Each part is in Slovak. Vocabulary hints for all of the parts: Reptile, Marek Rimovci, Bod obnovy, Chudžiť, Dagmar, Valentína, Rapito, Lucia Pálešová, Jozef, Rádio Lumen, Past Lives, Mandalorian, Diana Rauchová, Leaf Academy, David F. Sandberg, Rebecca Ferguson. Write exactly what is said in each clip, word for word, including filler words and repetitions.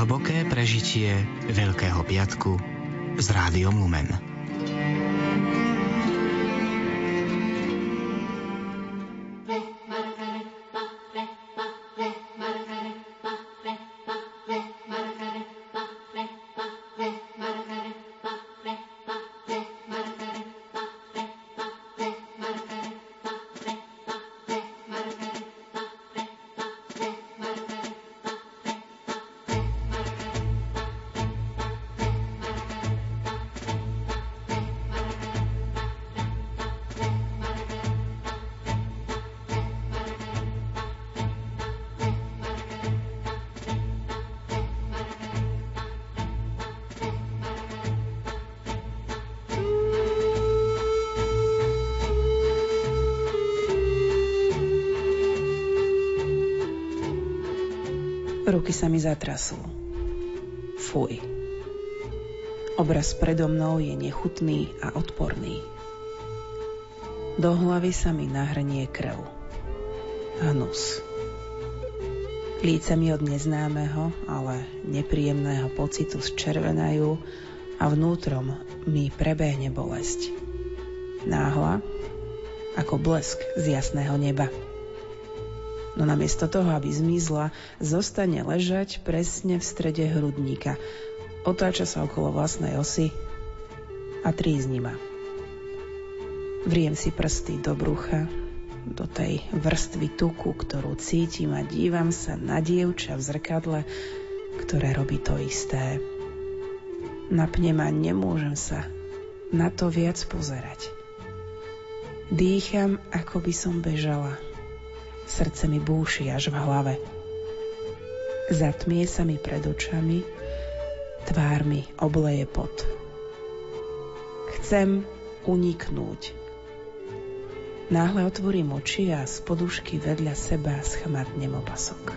Hlboké prežitie Veľkého piatku s Rádiom Lumen. Ruky sa mi zatrasú. Fuj. Obraz predo mnou je nechutný a odporný. Do hlavy sa mi nahrnie krv. Hnus. Líca mi od neznámeho, ale nepríjemného pocitu zčervenajú a vnútrom mi prebehne bolesť. Náhla, ako blesk z jasného neba. No namiesto toho, aby zmizla, zostane ležať presne v strede hrudníka. Otáča sa okolo vlastnej osy a trízni ma. Vriem si prsty do brucha, do tej vrstvy tuku, ktorú cítim, a dívam sa na dievča v zrkadle, ktoré robí to isté. Napne ma, nemôžem sa na to viac pozerať. Dýcham, ako by som bežala. Srdce mi búši až v hlave. Zatmie sa mi pred očami, tvár mi obleje pot. Chcem uniknúť. Náhle otvorím oči a z podušky vedľa seba schmatnem opasok.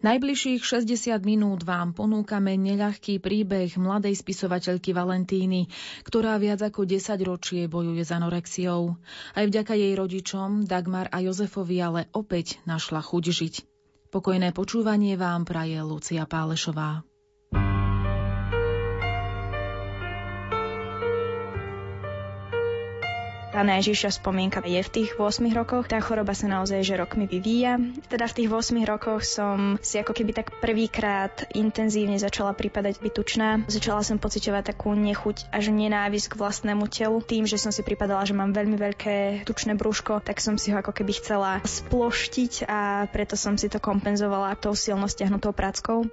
Najbližších šesťdesiat minút vám ponúkame neľahký príbeh mladej spisovateľky Valentíny, ktorá viac ako desaťročie bojuje s anorexiou. Aj vďaka jej rodičom, Dagmar a Jozefovi, ale opäť našla chuť žiť. Pokojné počúvanie vám praje Lucia Pálešová. Tá najžišia spomienka je v tých ôsmich rokoch. Tá choroba sa naozaj že rokmi vyvíja. Teda v tých ôsmich rokoch som si ako keby tak prvýkrát intenzívne začala pripadať byť tučná. Začala som pociťovať takú nechuť až nenávisť k vlastnému telu. Tým, že som si pripadala, že mám veľmi veľké tučné brúško, tak som si ho ako keby chcela sploštiť, a preto som si to kompenzovala tou silno stiahnutou práckou.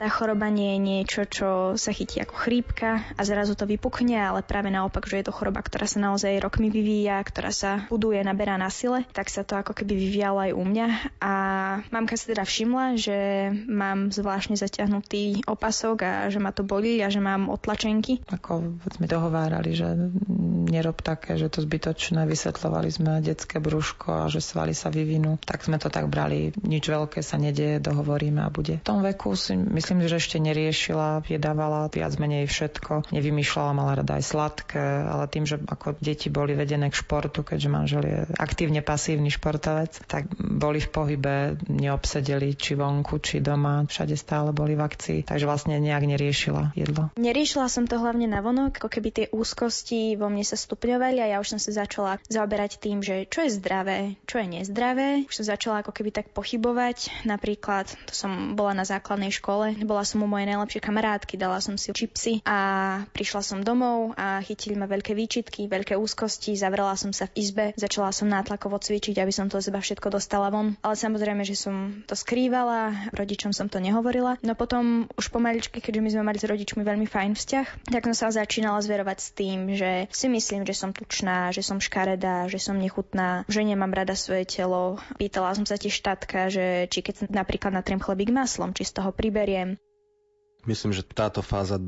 Tá choroba nie je niečo, čo sa chytí ako chrípka a zrazu to vypukne, ale práve naopak, že je to choroba, ktorá sa naozaj rokmi vyvíja, ktorá sa buduje, naberá na sile, tak sa to ako keby vyvíjalo aj u mňa. A mamka si teda všimla, že mám zvláštne zatiahnutý opasok a že ma to bolí a že mám otlačenky. Ako sme dohovárali, že nerob také, že to zbytočné, vysvetľovali sme detské brúško a že svaly sa vyvinú, tak sme to tak brali. Nič veľké sa nedeje, dohovoríme a bude. V tom veku si myslím, že ešte neriešila, jedávala viac menej všetko, nevymýšľala, mala rada aj sladké, ale tým, že ako deti boli vedené k športu, keďže manžel je aktívne pasívny športovec, tak boli v pohybe, neobsedeli či vonku, či doma, všade stále boli v akcii, takže vlastne nejak neriešila jedlo. Neriešila som to hlavne navonok, ako keby tie úzkosti vo mne sa stupňovali a ja už som sa začala zaoberať tým, že čo je zdravé, čo je nezdravé. Už som začala ako keby tak pochybovať, napríklad to som bola na základnej škole, bola som u mojej najlepšej kamarátky, dala som si čipsy a prišla som domov a chytili ma veľké výčitky, veľké úzkosti. detí, zavrela som sa v izbe, začala som nátlakovo cvičiť, aby som to zba všetko dostala von. Ale samozrejme, že som to skrývala, rodičom som to nehovorila. No potom už pomaličky, keďže my sme mali s rodičmi veľmi fajn vzťah, tak som sa začínala zverovať s tým, že si myslím, že som tučná, že som škaredá, že som nechutná, že nemám rada svoje telo. Pýtala som sa tiež štátka, že či keď napríklad natriem chlebík maslom, či z toho priberiem. Myslím, že táto fáza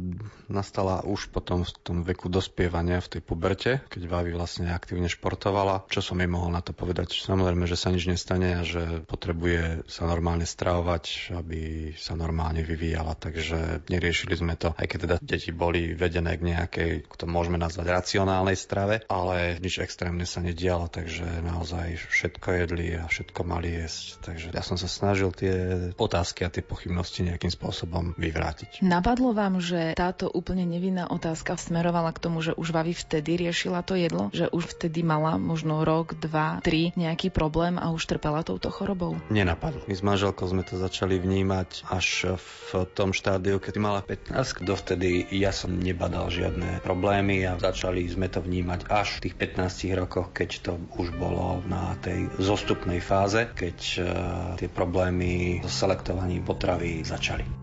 nastala už potom v tom veku dospievania, v tej puberte, keď Vavi vlastne aktívne športovala. Čo som jej mohol na to povedať? Samozrejme, že sa nič nestane a že potrebuje sa normálne stravovať, aby sa normálne vyvíjala. Takže neriešili sme to, aj keď teda deti boli vedené k nejakej, to môžeme nazvať racionálnej strave, ale nič extrémne sa nedialo, takže naozaj všetko jedli a všetko mali jesť. Takže ja som sa snažil tie otázky a tie pochybnosti nejakým spôsobom vyvrátiť. Napadlo vám, že táto úplne nevinná otázka smerovala k tomu, že už Vavi vtedy riešila to jedlo? Že už vtedy mala možno rok, dva, tri nejaký problém a už trpela touto chorobou? Nenapadlo. My s manželkou sme to začali vnímať až v tom štádiu, keď mala pätnásť. Dovtedy ja som nebadal žiadne problémy a začali sme to vnímať až v tých pätnástich rokoch, keď to už bolo na tej zostupnej fáze, keď uh, tie problémy so selektovaním potravy začali.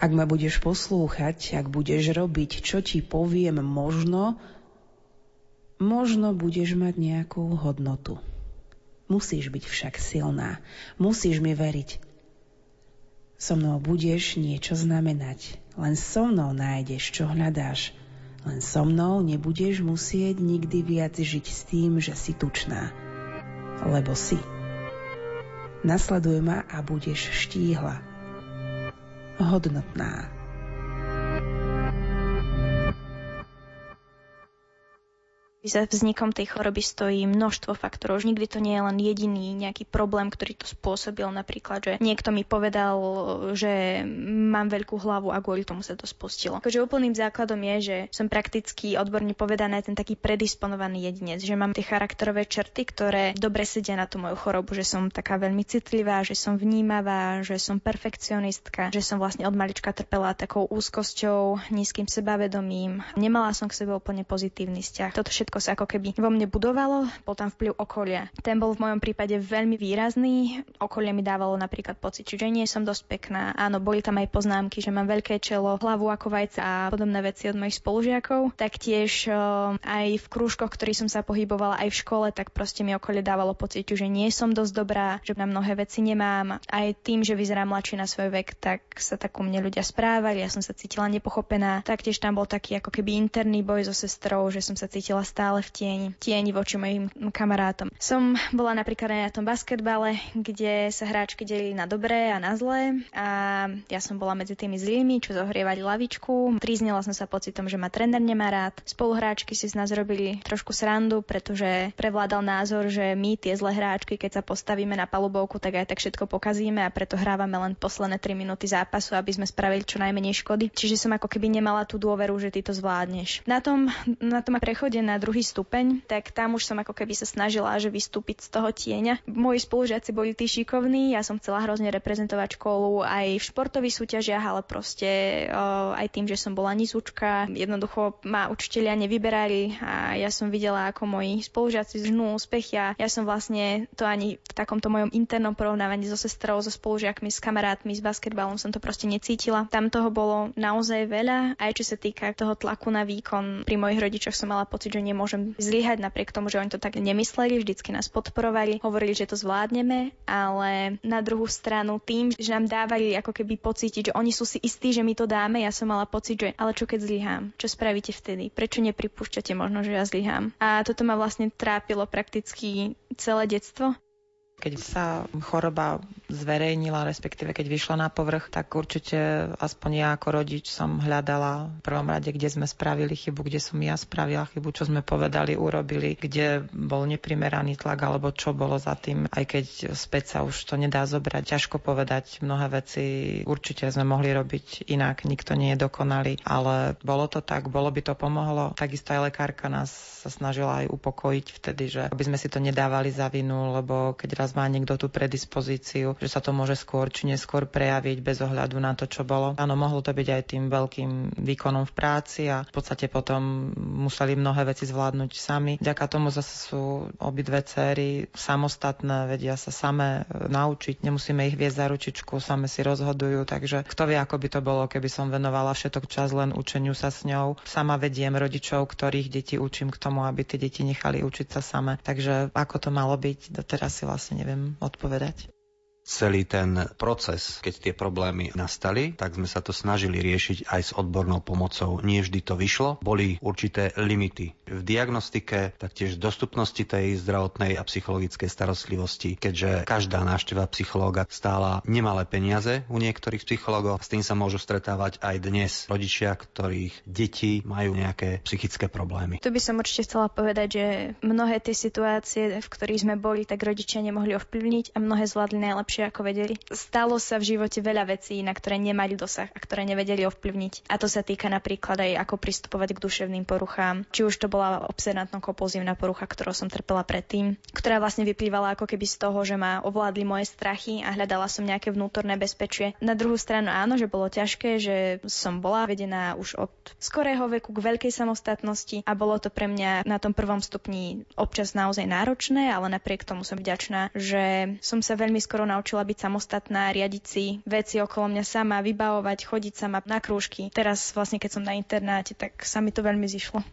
Ak ma budeš poslúchať, ak budeš robiť, čo ti poviem, možno, možno budeš mať nejakú hodnotu. Musíš byť však silná, musíš mi veriť. So mnou budeš niečo znamenať, len so mnou nájdeš, čo hľadáš. Len so mnou nebudeš musieť nikdy viac žiť s tým, že si tučná, lebo si. Nasleduj ma a budeš štíhla. Hodnotná. Za vznikom tej choroby stojí množstvo faktorov. Nikdy to nie je len jediný nejaký problém, ktorý to spôsobil. Napríklad, že niekto mi povedal, že mám veľkú hlavu a kvôli tomu sa to spustilo. Takže úplným základom je, že som prakticky odborne povedané ten taký predisponovaný jedinec, že mám tie charakterové črty, ktoré dobre sedia na tú moju chorobu, že som taká veľmi citlivá, že som vnímavá, že som perfekcionistka, že som vlastne od malička trpela takou úzkosťou, nízkym sebavedomím. Nemala som k sebe úplne pozitívny vzťah. Toto všetko sa ako keby vo mne budovalo, bol tam vplyv okolia. Ten bol v mojom prípade veľmi výrazný. Okolie mi dávalo napríklad pocit, že nie som dosť pekná. Áno, boli tam aj poznámky, že mám veľké čelo, hlavu ako vajca a podobné veci od mojich spolužiakov. Taktiež aj v krúžkoch, ktorých som sa pohybovala aj v škole, tak proste mi okolie dávalo pocit, že nie som dosť dobrá, že na mnohé veci nemám. Aj tým, že vyzerám mladší na svoj vek, tak sa tak ku mne ľudia správali, ja som sa cítila nepochopená. Taktiež tam bol taký ako keby interný boj so sestrou, že som sa cítila stále v tieni, tieni voči mojim kamarátom. Som bola napríklad aj na tom basketbale, kde sa hráčky delili na dobré a na zlé a ja som bola medzi tými zlými, čo zohrievali lavičku. Tríznila som sa pocitom, že ma tréner nemá rád. Spoluhráčky si z nás robili trošku srandu, pretože prevládal názor, že my tie zlé hráčky, keď sa postavíme na palubovku, tak aj tak všetko pokazíme a preto hrávame len posledné tri minúty zápasu, aby sme spravili čo najmenej škody. Čiže som ako keby nemala tú dôveru, že ty to zvládneš. Na tom na tom prechode na dru- druhý stupeň, tak tam už som ako keby sa snažila, že vystúpiť z toho tieňa. Moji spolužiaci boli tí šikovní, ja som chcela hrozne reprezentovať školu aj v športových súťažiach, ale proste o, aj tým, že som bola nizučka. Jednoducho ma učitelia nevyberali a ja som videla, ako moji spolužiaci žnú úspechy a ja som vlastne to ani v takomto mojom internom porovnávaní so sestrou, so spolužiakmi, s kamarátmi, s basketbalom som to proste necítila. Tam toho bolo naozaj veľa, aj čo sa týka toho tlaku na výkon. Pri mojich rodičoch som mala pocit, že nemôžem zlyhať, napriek tomu, že oni to tak nemysleli, vždycky nás podporovali, hovorili, že to zvládneme, ale na druhú stranu tým, že nám dávali ako keby pocítiť, že oni sú si istí, že my to dáme, ja som mala pocit, že ale čo keď zlyhám, čo spravíte vtedy? Prečo nepripúšťate možno, že ja zlyhám? A toto ma vlastne trápilo prakticky celé detstvo. Keď sa choroba zverejnila, respektíve keď vyšla na povrch, tak určite aspoň ja ako rodič som hľadala v prvom rade, kde sme spravili chybu, kde som ja spravila chybu, čo sme povedali, urobili, kde bol neprimeraný tlak, alebo čo bolo za tým, aj keď späť sa už to nedá zobrať. Ťažko povedať, mnohé veci určite sme mohli robiť inak, nikto nie je dokonalý, ale bolo to tak, bolo by to pomohlo. Takisto aj lekárka nás sa snažila aj upokojiť vtedy, že aby sme si to nedávali za vinu, lebo keď raz má niekto tú predispozíciu, že sa to môže skôr či neskôr prejaviť bez ohľadu na to, čo bolo. Áno, mohlo to byť aj tým veľkým výkonom v práci a v podstate potom museli mnohé veci zvládnuť sami. Vďaka tomu zase sú obidve céry samostatné, vedia sa same naučiť, nemusíme ich viesť za ručičku, same si rozhodujú, takže kto vie, ako by to bolo, keby som venovala všetok čas len učeniu sa s ňou. Sama vediem rodičov, ktorých deti učím k tomu, aby tie deti nechali učiť sa same. Takže ako to malo byť, doteraz si vlastne neviem odpovedať. Celý ten proces, keď tie problémy nastali, tak sme sa to snažili riešiť aj s odbornou pomocou. Nie vždy to vyšlo, boli určité limity v diagnostike, taktiež dostupnosti tej zdravotnej a psychologickej starostlivosti, keďže každá návšteva psychológa stála nemalé peniaze u niektorých psychológov. S tým sa môžu stretávať aj dnes rodičia, ktorých deti majú nejaké psychické problémy. Tu by som určite chcela povedať, že mnohé tie situácie, v ktorých sme boli, tak rodičia nemohli ovplyvniť a mnohé zvládli najlepšie, ako vedeli. Stalo sa v živote veľa vecí, na ktoré nemali dosah a ktoré nevedeli ovplyvniť. A to sa týka napríklad aj ako pristupovať k duševným poruchám. Či už to bola obsedantno-kompulzívna porucha, ktorou som trpela predtým, ktorá vlastne vyplývala ako keby z toho, že ma ovládli moje strachy a hľadala som nejaké vnútorné bezpečie. Na druhú stranu áno, že bolo ťažké, že som bola vedená už od skorého veku k veľkej samostatnosti a bolo to pre mňa na tom prvom stupni občas naozaj náročné, ale napriek tomu som vďačná, že som sa veľmi skoro naučila byť samostatná, riadiť si veci okolo mňa sama, vybavovať, chodiť sama na krúžky. Teraz vlastne, keď som na internáte, tak sa mi to veľmi zišlo.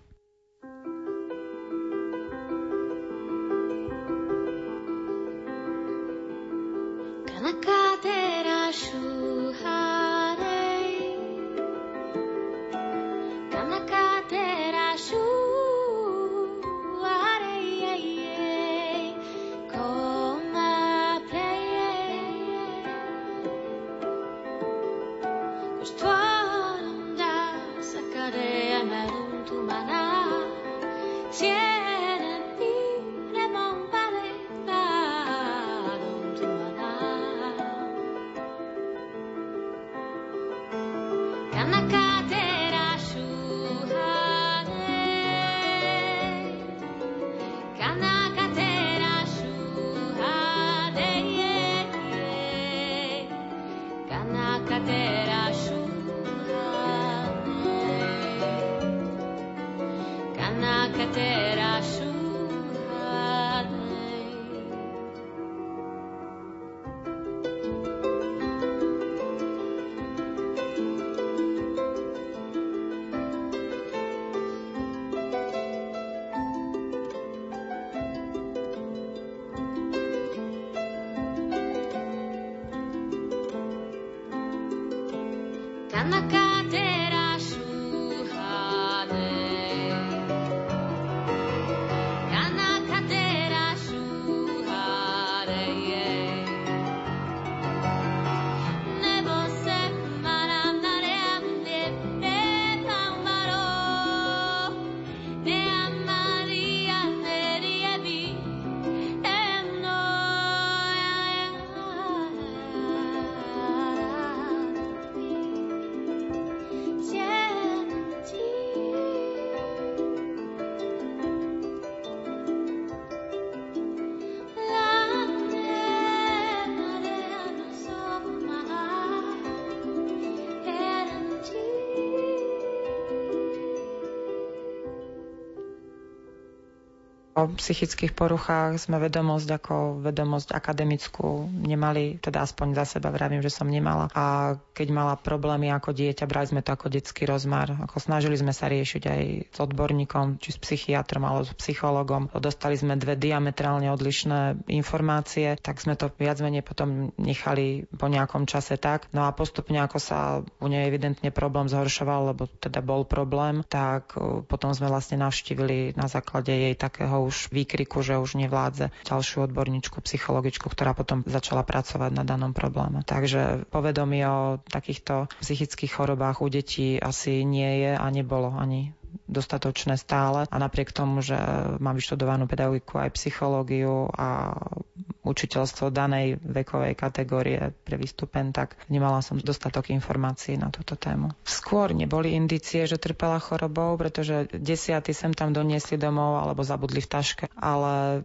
O psychických poruchách sme vedomosť ako vedomosť akademickú nemali, teda aspoň za seba vravím, že som nemala. A keď mala problémy ako dieťa, brali sme to ako detský rozmar. Ako snažili sme sa riešiť aj s odborníkom, či s psychiatrom alebo s psychologom. Dostali sme dve diametrálne odlišné informácie, tak sme to viac menej potom nechali po nejakom čase tak. No a postupne, ako sa u nej evidentne problém zhoršoval, lebo teda bol problém, tak potom sme vlastne navštívili na základe jej takého už výkriku, že už nevládze, ďalšiu odborníčku, psychologičku, ktorá potom začala pracovať na danom probléme. Takže povedomie o takýchto psychických chorobách u detí asi nie je a nebolo ani dostatočné stále. A napriek tomu, že mám vyštudovanú pedagogiku aj psychológiu a učiteľstvo danej vekovej kategórie pre výstupen, tak nemala som dostatok informácií na túto tému. Skôr neboli indície, že trpela chorobou, pretože desiaty sem tam doniesli domov alebo zabudli v taške, ale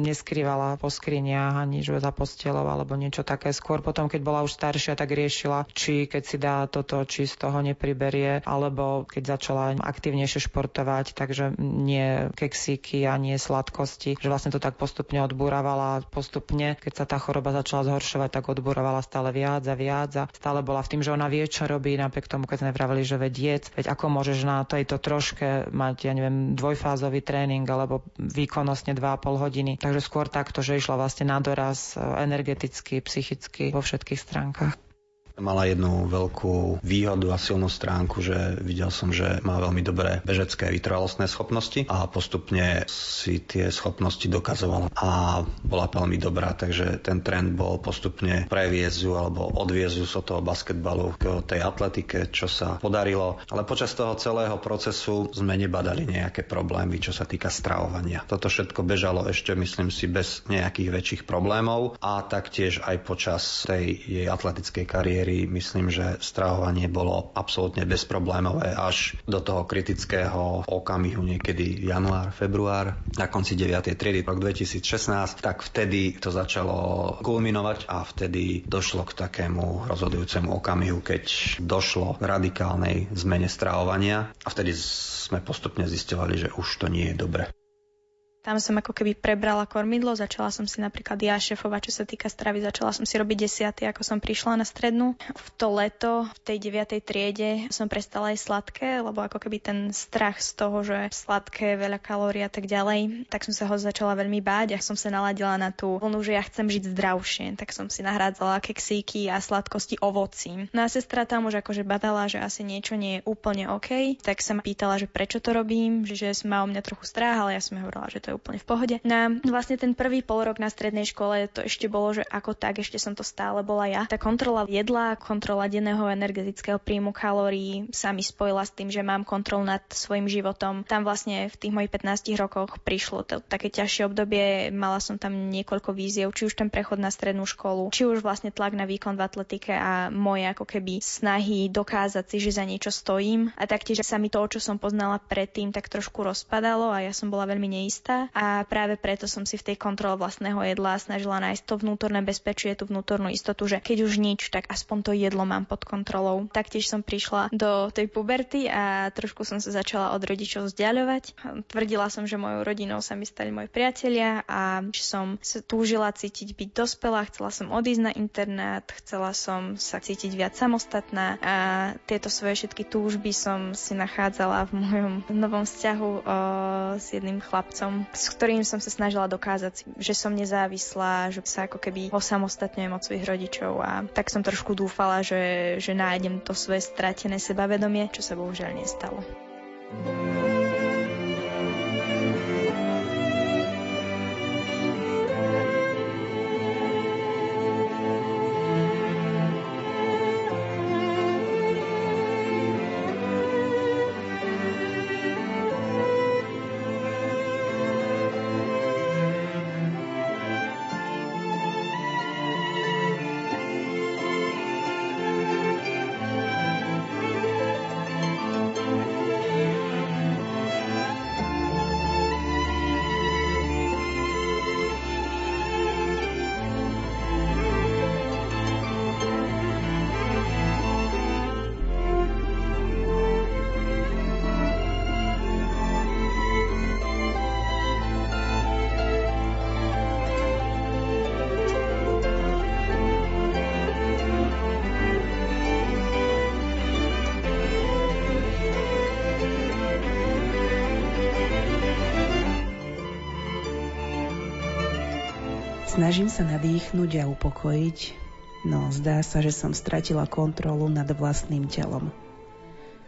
neskrývala po skriniach ani že za postelou alebo niečo také. Skôr potom, keď bola už staršia, tak riešila, či keď si dá toto, či z toho nepriberie, alebo keď začala aktívnejšie športovať, takže nie keksíky a nie sladkosti, že vlastne to tak postupne odbúravala. Postupne, keď sa tá choroba začala zhoršovať, tak odburovala stále viac a viac a stále bola v tým, že ona vie, čo robí, napriek tomu, keď sme vravili, že veď jedz, veď ako môžeš na tejto troške mať, ja neviem, dvojfázový tréning alebo výkonnostne dve a pol hodiny. Takže skôr takto, že išla vlastne na doraz energeticky, psychicky vo všetkých stránkach. Mala jednu veľkú výhodu a silnú stránku, že videl som, že má veľmi dobré bežecké vytrvalostné schopnosti a postupne si tie schopnosti dokazovala a bola veľmi dobrá, takže ten trend bol postupne previezu alebo odviezu z toho basketbalu k tej atletike, čo sa podarilo, ale počas toho celého procesu sme nebadali nejaké problémy, čo sa týka stravovania. Toto všetko bežalo ešte, myslím si, bez nejakých väčších problémov a taktiež aj počas tej jej atletickej kariéry myslím, že stravovanie bolo absolútne bezproblémové až do toho kritického okamihu niekedy január, február, na konci deviatej triedy rok dvetisícšestnásť, tak vtedy to začalo kulminovať a vtedy došlo k takému rozhodujúcemu okamihu, keď došlo k radikálnej zmene stravovania a vtedy sme postupne zisťovali, že už to nie je dobre. Tam som ako keby prebrala kormidlo, začala som si napríklad ja šéfovať, čo sa týka stravy, začala som si robiť desiaty, ako som prišla na strednú. V to leto, v tej deviatej triede som prestala aj sladké, lebo ako keby ten strach z toho, že sladké, veľa kalórií a tak ďalej, tak som sa ho začala veľmi báť a som sa naladila na tú vlnu, že ja chcem žiť zdravšie, tak som si nahrádzala keksíky a sladkosti ovocím. No a sestra tam už akože badala, že asi niečo nie je úplne OK, tak sa ma pýtala, že prečo to robím, že má o mňa trochu strach, ale ja som jej hovorila, že to úplne v pohode. Na vlastne ten prvý pol rok na strednej škole to ešte bolo, že ako tak, ešte som to stále bola ja. Tá kontrola jedla, kontrola denného energetického príjmu kalórií sa mi spojila s tým, že mám kontrolu nad svojim životom. Tam vlastne v tých mojich pätnástich rokoch prišlo to také ťažšie obdobie, mala som tam niekoľko víziev, či už ten prechod na strednú školu, či už vlastne tlak na výkon v atletike a moje ako keby snahy dokázať si, že za niečo stojím. A taktiež sa mi to, čo som poznala predtým, tak trošku rozpadalo a ja som bola veľmi neistá. A práve preto som si v tej kontrole vlastného jedla snažila nájsť to vnútorné bezpečie, tú vnútornú istotu, že keď už nič, tak aspoň to jedlo mám pod kontrolou. Taktiež som prišla do tej puberty a trošku som sa začala od rodičov vzdiaľovať. Tvrdila som, že mojou rodinou sa mi stali moji priatelia a som sa túžila cítiť byť dospelá, chcela som odísť na internát, chcela som sa cítiť viac samostatná a tieto svoje všetky túžby som si nachádzala v mojom novom vzťahu o, s jedným chlapcom, s ktorým som sa snažila dokázať, že som nezávislá, že sa ako keby osamostatňujem od svojich rodičov a tak som trošku dúfala, že, že nájdem to svoje stratené sebavedomie, čo sa bohužiaľ nestalo. Snažím sa nadýchnuť a upokojiť, no zdá sa, že som stratila kontrolu nad vlastným telom.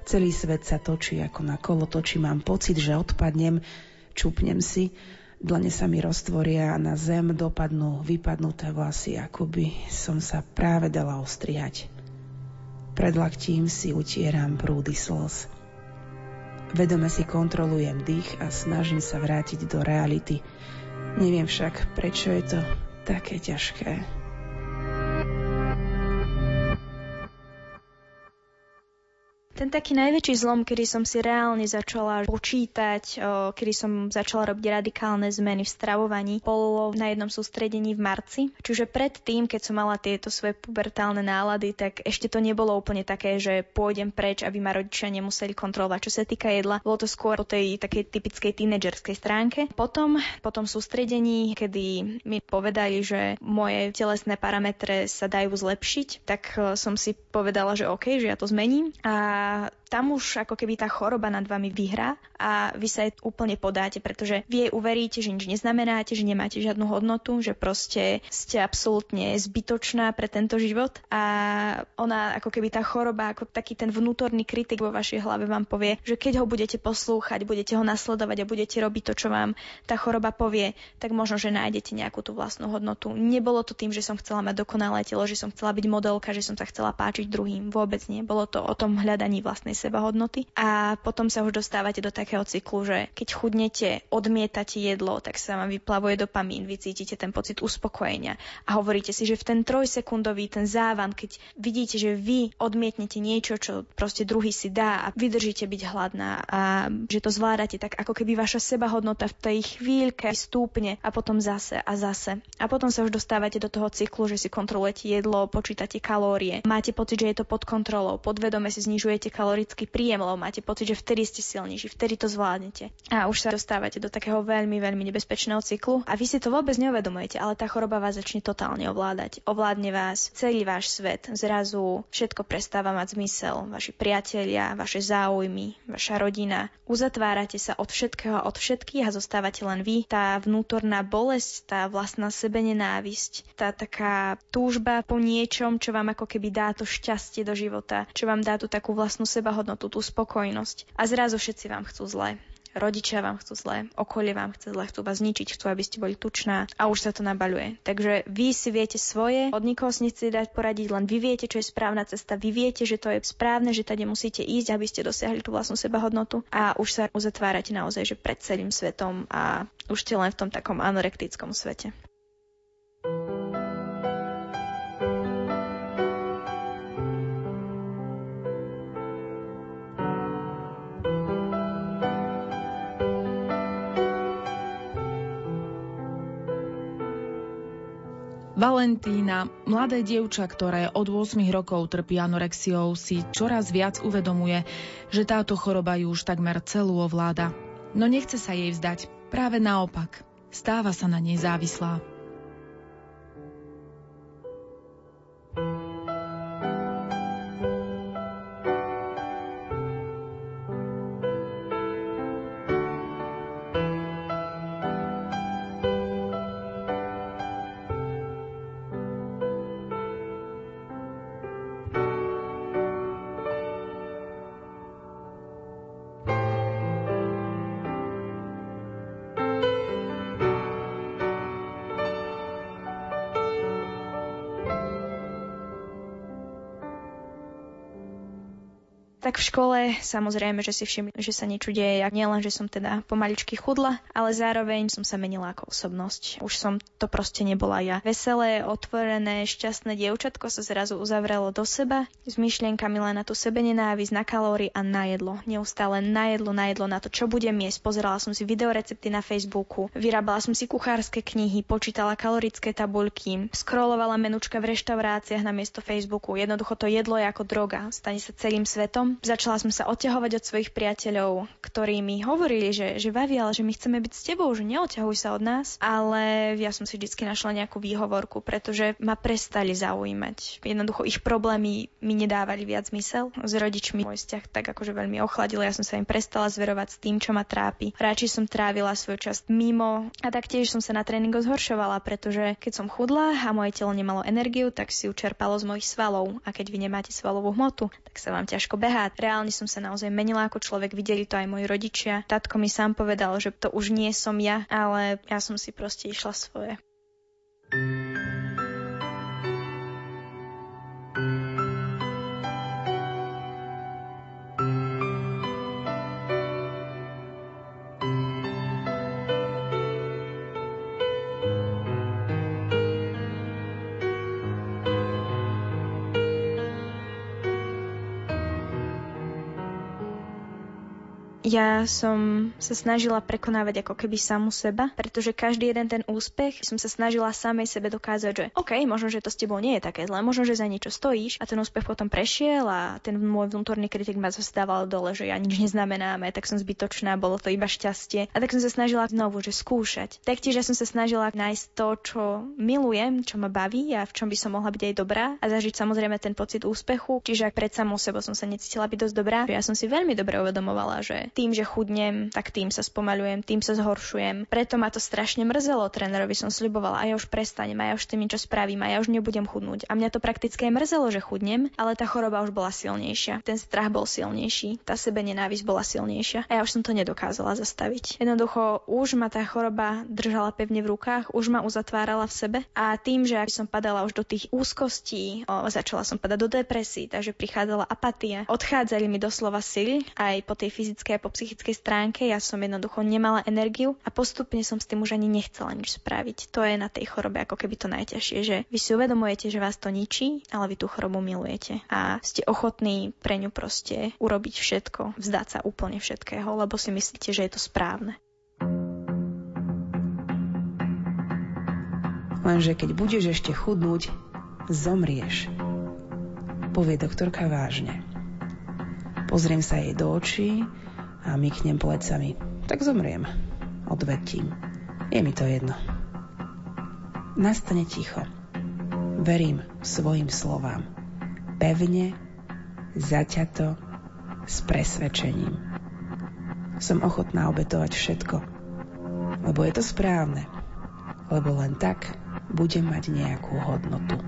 Celý svet sa točí ako na kolotoči, mám pocit, že odpadnem, čupnem si, dlane sa mi roztvoria a na zem dopadnú vypadnuté vlasy, akoby som sa práve dala ostrihať. Pred laktím si utieram prúdy slz. Vedome si kontrolujem dých a snažím sa vrátiť do reality. Neviem však, prečo je to také ťažké. Ten taký najväčší zlom, kedy som si reálne začala počítať, kedy som začala robiť radikálne zmeny v stravovaní, bolo na jednom sústredení v marci. Čiže predtým, keď som mala tieto svoje pubertálne nálady, tak ešte to nebolo úplne také, že pôjdem preč, aby ma rodičia nemuseli kontrolovať. Čo sa týka jedla, bolo to skôr po tej takej typickej tínedžerskej stránke. Potom, po tom sústredení, kedy mi povedali, že moje telesné parametre sa dajú zlepšiť, tak som si povedala, že OK, že ja to zmením. A A tam už ako keby tá choroba nad vami vyhrá a vy sa jej úplne podáte, pretože vy jej uveríte, že nič neznamenáte, že nemáte žiadnu hodnotu, že proste ste absolútne zbytočná pre tento život a ona ako keby tá choroba, ako taký ten vnútorný kritik vo vašej hlave vám povie, že keď ho budete poslúchať, budete ho nasledovať a budete robiť to, čo vám tá choroba povie, tak možno, že nájdete nejakú tú vlastnú hodnotu. Nebolo to tým, že som chcela mať dokonalé telo, že som chcela byť modelka, že som sa chcela páčiť druhým. Vôbec nie. Bolo to o tom hľadaní vlastnej sebahodnoty a potom sa už dostávate do takého cyklu, že keď chudnete, odmietate jedlo, tak sa vám vyplavuje dopamín, vy cítite ten pocit uspokojenia a hovoríte si, že v ten trojsekundový ten závan, keď vidíte, že vy odmietnete niečo, čo proste druhý si dá a vydržíte byť hladná a že to zvládate, tak ako keby vaša sebahodnota v tej chvíľke stúpne a potom zase a zase. A potom sa už dostávate do toho cyklu, že si kontrolujete jedlo, počítate kalórie, máte pocit, že je to pod kontrolou, podvedome si znižujete kalorický príjem, lebo máte pocit, že vtedy ste silnejší, vtedy to zvládnete. A už sa dostávate do takého veľmi, veľmi nebezpečného cyklu a vy si to vôbec neuvedomujete, ale tá choroba vás začne totálne ovládať. Ovládne vás celý váš svet. Zrazu všetko prestáva mať zmysel. Vaši priatelia, vaše záujmy, vaša rodina. Uzatvárate sa od všetkého a od všetkých a zostávate len vy. Tá vnútorná bolesť, tá vlastná sebenenávisť, tá taká túžba po niečom, čo vám ako keby dá to šťastie do života, čo vám dá tú takú vlastnú sebahodnotu, tú spokojnosť. A zrazu všetci vám chcú zle. Rodičia vám chcú zle, okolie vám chce zle, chcú vás zničiť, chcú, aby ste boli tučná a už sa to nabaľuje. Takže vy si viete svoje, od nikoho si nechcete dať poradiť, len vy viete, čo je správna cesta, vy viete, že to je správne, že tady musíte ísť, aby ste dosiahli tú vlastnú sebahodnotu a už sa uzatvárate naozaj, že pred celým svetom a už ste len v tom takom anorektickom svete. Valentína, mladé dievča, ktoré od ôsmich rokov trpí anorexiou, si čoraz viac uvedomuje, že táto choroba ju už takmer celú ovláda. No nechce sa jej vzdať, práve naopak. Stáva sa na nej závislá. Tak v škole samozrejme, že si všimli, že sa niečo deje. Nielen, že som teda pomaličky chudla, ale zároveň som sa menila ako osobnosť. Už som to proste nebola ja. Veselé, otvorené, šťastné dievčatko sa zrazu uzavrelo do seba s myšlienkami len na tú sebenenávisť, na kalórie a na jedlo. Neustále na jedlo, na jedlo, na to, čo budem jesť. Pozerala som si videorecepty na Facebooku, vyrábala som si kuchárske knihy, počítala kalorické tabuľky, scrollovala menučka v reštauráciách namiesto Facebooku. Jednoducho to jedlo je ako droga, stane sa celým svetom. potom začala som sa odťahovať od svojich priateľov, ktorí mi hovorili, že, že Vavi, ale že my chceme byť s tebou, že neodťahuj sa od nás. Ale ja som si vždycky našla nejakú výhovorku, pretože ma prestali zaujímať. Jednoducho ich problémy mi nedávali viac zmysel. S rodičmi môj vzťah tak akože veľmi ochladil, ja som sa im prestala zverovať s tým, čo ma trápi. Radšej som trávila svoju časť mimo a taktiež som sa na tréningu zhoršovala, pretože keď som chudla a moje telo nemalo energiu, tak si ju čerpalo z mojich svalov. A keď vy nemáte svalovú hmotu, tak sa vám ťažko behá. Reálne som sa naozaj menila ako človek, videli to aj moji rodičia. Tatko mi sám povedal, že to už nie som ja, ale ja som si proste išla svoje. Ja som sa snažila prekonávať ako keby samu seba, pretože každý jeden ten úspech som sa snažila samej sebe dokázať, že OK, možno, že to s tebou nie je také zlé, možno, že za niečo stojíš a ten úspech potom prešiel a ten môj vnútorný kritik ma zastával dole, že ja nič neznamenáme, tak som zbytočná, bolo to iba šťastie. A tak som sa snažila znovu, že skúšať. Taktiež ja som sa snažila nájsť to, čo milujem, čo ma baví a v čom by som mohla byť aj dobrá a zažiť samozrejme ten pocit úspechu, čiže pred samou sebou som sa necítila byť dosť dobrá. Ja som si veľmi dobre uvedomovala, že tým, že chudnem, tak tým sa spomaľujem, tým sa zhoršujem. Preto ma to strašne mrzelo. Trénerovi som sľubovala, a ja už prestanem, a ja už tým niečo spravím, a ja už nebudem chudnúť. A mňa to prakticky mrzelo, že chudnem, ale tá choroba už bola silnejšia. Ten strach bol silnejší, tá sebenenávisť bola silnejšia a ja už som to nedokázala zastaviť. Jednoducho už ma tá choroba držala pevne v rukách, už ma uzatvárala v sebe a tým, že som padala už do tých úzkostí, o, začala som padať do depresií, takže prichádzala apatia. Odchádzali mi doslova sily aj po tej fyzickej po psychickej stránke, ja som jednoducho nemala energiu a postupne som s tým už ani nechcela nič spraviť. To je na tej chorobe ako keby to najťažšie, že vy si uvedomujete, že vás to ničí, ale vy tú chorobu milujete a ste ochotní pre ňu proste urobiť všetko, vzdať sa úplne všetkého, lebo si myslíte, že je to správne. Lenže keď budeš ešte chudnúť, zomrieš, povie doktorka vážne. Pozriem sa jej do očí a myknem plecami. Tak zomriem, odvetím. Je mi to jedno. Nastane ticho. Verím svojim slovám. Pevne, zaťato, s presvedčením. Som ochotná obetovať všetko, lebo je to správne. Lebo len tak budem mať nejakú hodnotu.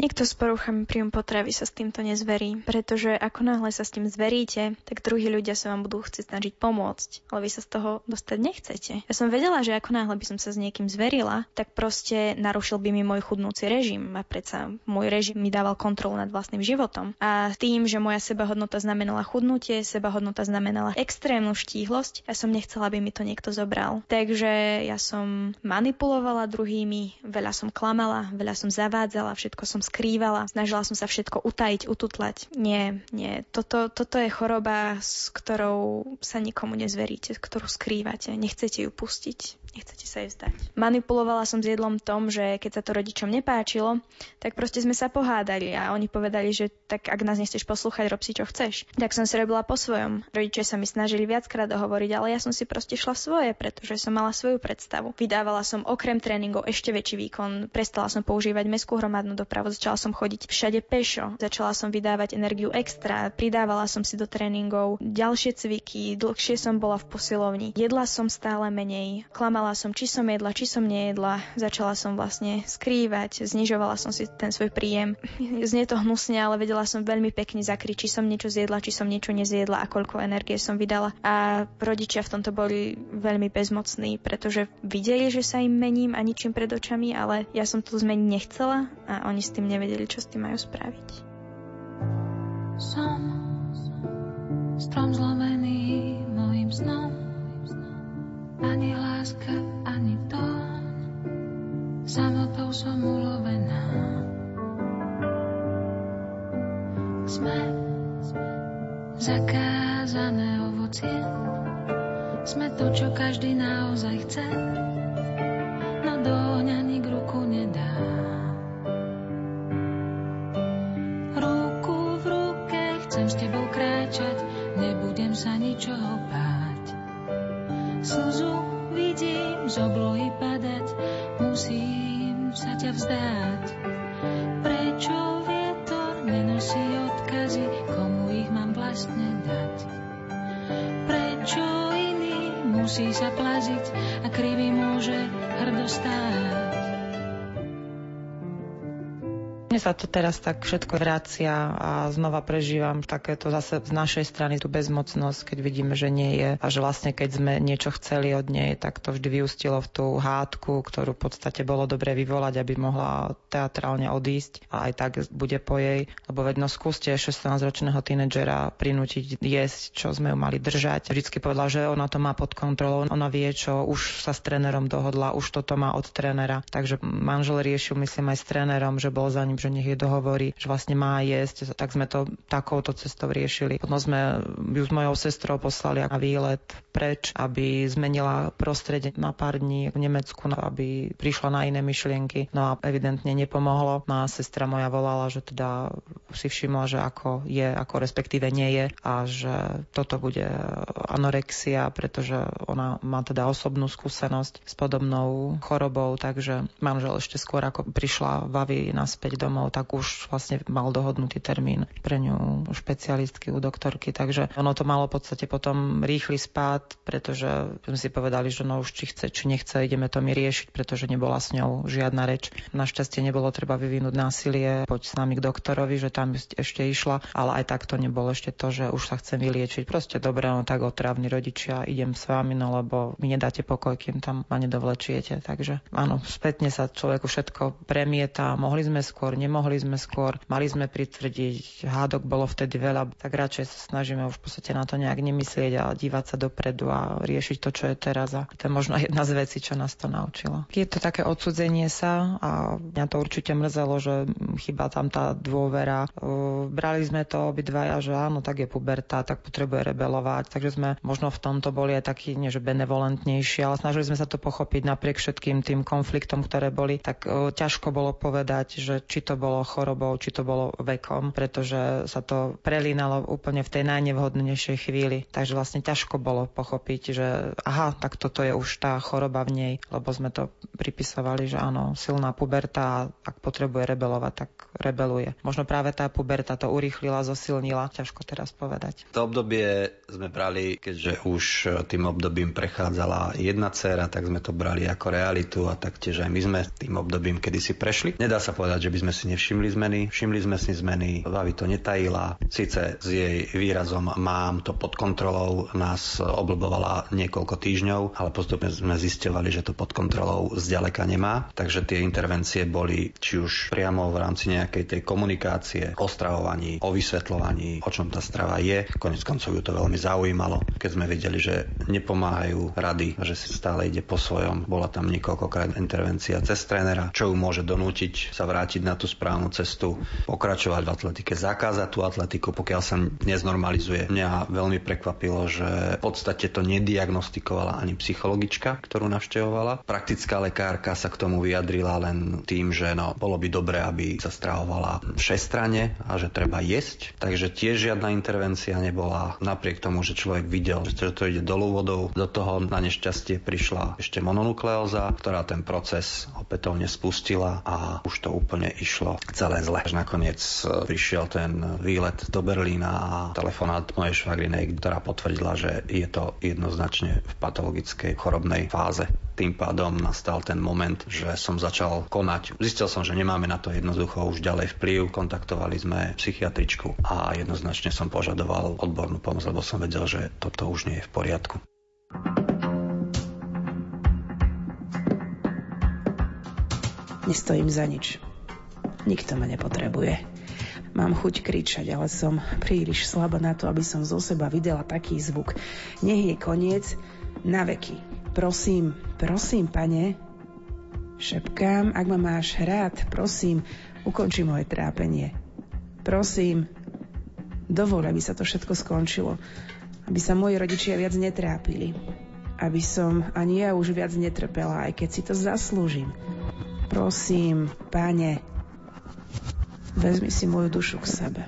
Niekto s poruchami príjmu potravy sa s týmto nezverí, pretože ako náhle sa s tým zveríte, tak druhí ľudia sa vám budú chcieť snažiť pomôcť, ale vy sa z toho dostať nechcete. Ja som vedela, že ako náhle by som sa s niekým zverila, tak proste narušil by mi môj chudnúci režim a predsa môj režim mi dával kontrolu nad vlastným životom. A tým, že moja sebahodnota znamenala chudnutie, sebahodnota znamenala extrémnu štíhlosť, ja som nechcela, aby mi to niekto zobral. Takže ja som manipulovala druhými, veľa som klamala, veľa som zavádzala, všetko som skrývala, snažila som sa všetko utajiť, ututlať. Nie, nie. Toto, toto je choroba, s ktorou sa nikomu nezveríte, ktorú skrývate. Nechcete ju pustiť. Nechcete sa jej vzdať. Manipulovala som s jedlom tom, že keď sa to rodičom nepáčilo, tak proste sme sa pohádali a oni povedali, že tak ak nás nechceš poslúchať, rob si čo chceš. Tak som si robila po svojom. Rodičia sa mi snažili viackrát dohovoriť, ale ja som si proste šla svoje, pretože som mala svoju predstavu. Vydávala som okrem tréningov ešte väčší výkon, prestala som používať mestskú hromadnú dopravu, začala som chodiť všade pešo, začala som vydávať energiu extra, pridávala som si do tréningov ďalšie cviky, dlhšie som bola v posilovni, jedla som stále menej, klamala Mala som, či som jedla, či som nejedla. Začala som vlastne skrývať, znižovala som si ten svoj príjem. Znie to hnusne, ale vedela som veľmi pekne zakryť, či som niečo zjedla, či som niečo nezjedla a koľko energie som vydala. A rodičia v tomto boli veľmi bezmocní, pretože videli, že sa im mením a ničím pred očami, ale ja som to zmeniť nechcela a oni s tým nevedeli, čo s tým majú spraviť. Som strom zlomený mojim snom, ani láska, ani tón, samotou som ulovená. Sme zakázané ovocie, sme to, čo každý naozaj chce, no do ohňa nik ruku nedá. nebudem sa ničoho báť. Slzu vidím z oblohy padať, musím sa ťa vzdať. Prečo vietor nenosí odkazy, komu ich mám vlastne dať? Prečo iný musí sa plaziť a krivý môže hrdo stáť? Mne sa to teraz tak všetko vracia a znova prežívam takéto zase z našej strany tú bezmocnosť, keď vidíme, že nie je a že vlastne keď sme niečo chceli od nej, tak to vždy vyústilo v tú hádku, ktorú v podstate bolo dobre vyvolať, aby mohla teatrálne odísť a aj tak bude po jej, lebo vedno skúste šestnásťročného tínedžera prinútiť jesť, čo sme ju mali držať. Vždycky povedala, že ona to má pod kontrolou, ona vie, čo už sa s trénerom dohodla, už toto má od trénera. Takže manžel riešil, myslím, aj s trénerom, že bol za ním, že nech jej dohovorí, že vlastne má jesť, tak sme to takouto cestou riešili. Potom sme ju s mojou sestrou poslali na výlet preč, aby zmenila prostredie na pár dní v Nemecku, aby prišla na iné myšlienky. No a evidentne nepomohlo. No a sestra moja volala, že teda si všimla, že ako je, ako respektíve nie je a že toto bude anorexia, pretože ona má teda osobnú skúsenosť s podobnou chorobou, takže manžel ešte skôr ako prišla v Avi naspäť do Domov, tak už vlastne mal dohodnutý termín pre ňu špecialistky u doktorky, takže ono to malo v podstate potom rýchly spád, pretože sme si povedali, že no už či chce, či nechce, ideme to mi riešiť, pretože nebola s ňou žiadna reč. Našťastie nebolo treba vyvinúť násilie, poď s nami k doktorovi, že tam ešte išla, ale aj tak to nebolo ešte to, že už sa chcem vyliečiť. Proste dobre, no tak otrávni rodičia, idem s vami, no lebo mi nedáte pokoj, kým tam ma nedovlečiete. Takže áno, spätne sa človeku všetko premieta, mohli sme skôr, nemohli sme skôr, mali sme pritvrdiť, hádok bolo vtedy veľa, tak radšej sa snažíme už v podstate na to nejak nemyslieť a dívať sa dopredu a riešiť to, čo je teraz. A to je možno jedna z vecí, čo nás to naučilo. Je to také odsudzenie sa a mňa to určite mrzelo, že chýba tam tá dôvera. Brali sme to obidvaja, že áno, tak je puberta, tak potrebuje rebelovať, takže sme možno v tomto boli aj takí, nie že benevolentnejší, ale snažili sme sa to pochopiť napriek všetkým tým konfliktom, ktoré boli, tak ťažko bolo povedať, že či to bolo chorobou, či to bolo vekom, pretože sa to prelínalo úplne v tej najnevhodnejšej chvíli. Takže vlastne ťažko bolo pochopiť, že aha, tak toto je už tá choroba v nej, lebo sme to pripisovali, že áno, silná puberta a ak potrebuje rebelovať, tak rebeluje. Možno práve tá puberta to urýchlila, zosilnila, ťažko teraz povedať. To obdobie sme brali, keďže už tým obdobím prechádzala jedna dcéra, tak sme to brali ako realitu a taktiež aj my sme tým obdobím kedysi prešli. Nedá sa povedať, že by sme si nevšimli zmeny. Všimli sme si zmeny, Vavi to netajila. Sice s jej výrazom mám to pod kontrolou nás obľúbovala niekoľko týždňov, ale postupne sme zisťovali, že to pod kontrolou zďaleka nemá. Takže tie intervencie boli či už priamo v rámci nejakej tej komunikácie, o stravovaní, o vysvetľovaní, o čom tá strava je. Koniec koncov ju to veľmi zaujímalo, keď sme vedeli, že nepomáhajú rady, že si stále ide po svojom. Bola tam niekoľkokrát intervencia cez trénera, čo ju môže donútiť sa vrátiť na tú správnu cestu, pokračovať v atletike, zakázať tú atletiku, pokiaľ sa neznormalizuje. Mňa veľmi prekvapilo, že v podstate to nediagnostikovala ani psychologička, ktorú navštevovala. Praktická lekárka sa k tomu vyjadrila len tým, že no, bolo by dobre, aby sa stravovala všestranne a že treba jesť. Takže tiež žiadna intervencia nebola. Napriek tomu, že človek videl, že to ide dolu vodou, do toho na nešťastie prišla ešte mononukleóza, ktorá ten proces opätovne spustila a už to úplne išlo celé zle. Až nakoniec prišiel ten výlet do Berlína a telefonát mojej švagrinej, ktorá potvrdila, že je to jednoznačne v patologickej chorobnej fáze. Tým pádom nastal ten moment, že som začal konať. Zistil som, že nemáme na to jednoducho už ďalej vplyv. Kontaktovali sme psychiatričku a jednoznačne som požadoval odbornú pomoc, lebo som vedel, že toto už nie je v poriadku. Nestojím za nič. Nikto ma nepotrebuje. Mám chuť kričať, ale som príliš slabá na to, aby som zo seba vydala taký zvuk. Nech je koniec na veky. Prosím, prosím, pane, šepkám, ak ma máš rád, prosím, ukonči moje trápenie. Prosím, dovol, aby sa to všetko skončilo. Aby sa moji rodičia viac netrápili. Aby som ani ja už viac netrpela, aj keď si to zaslúžim. Prosím, pane, vezmi si moju dušu k sebe.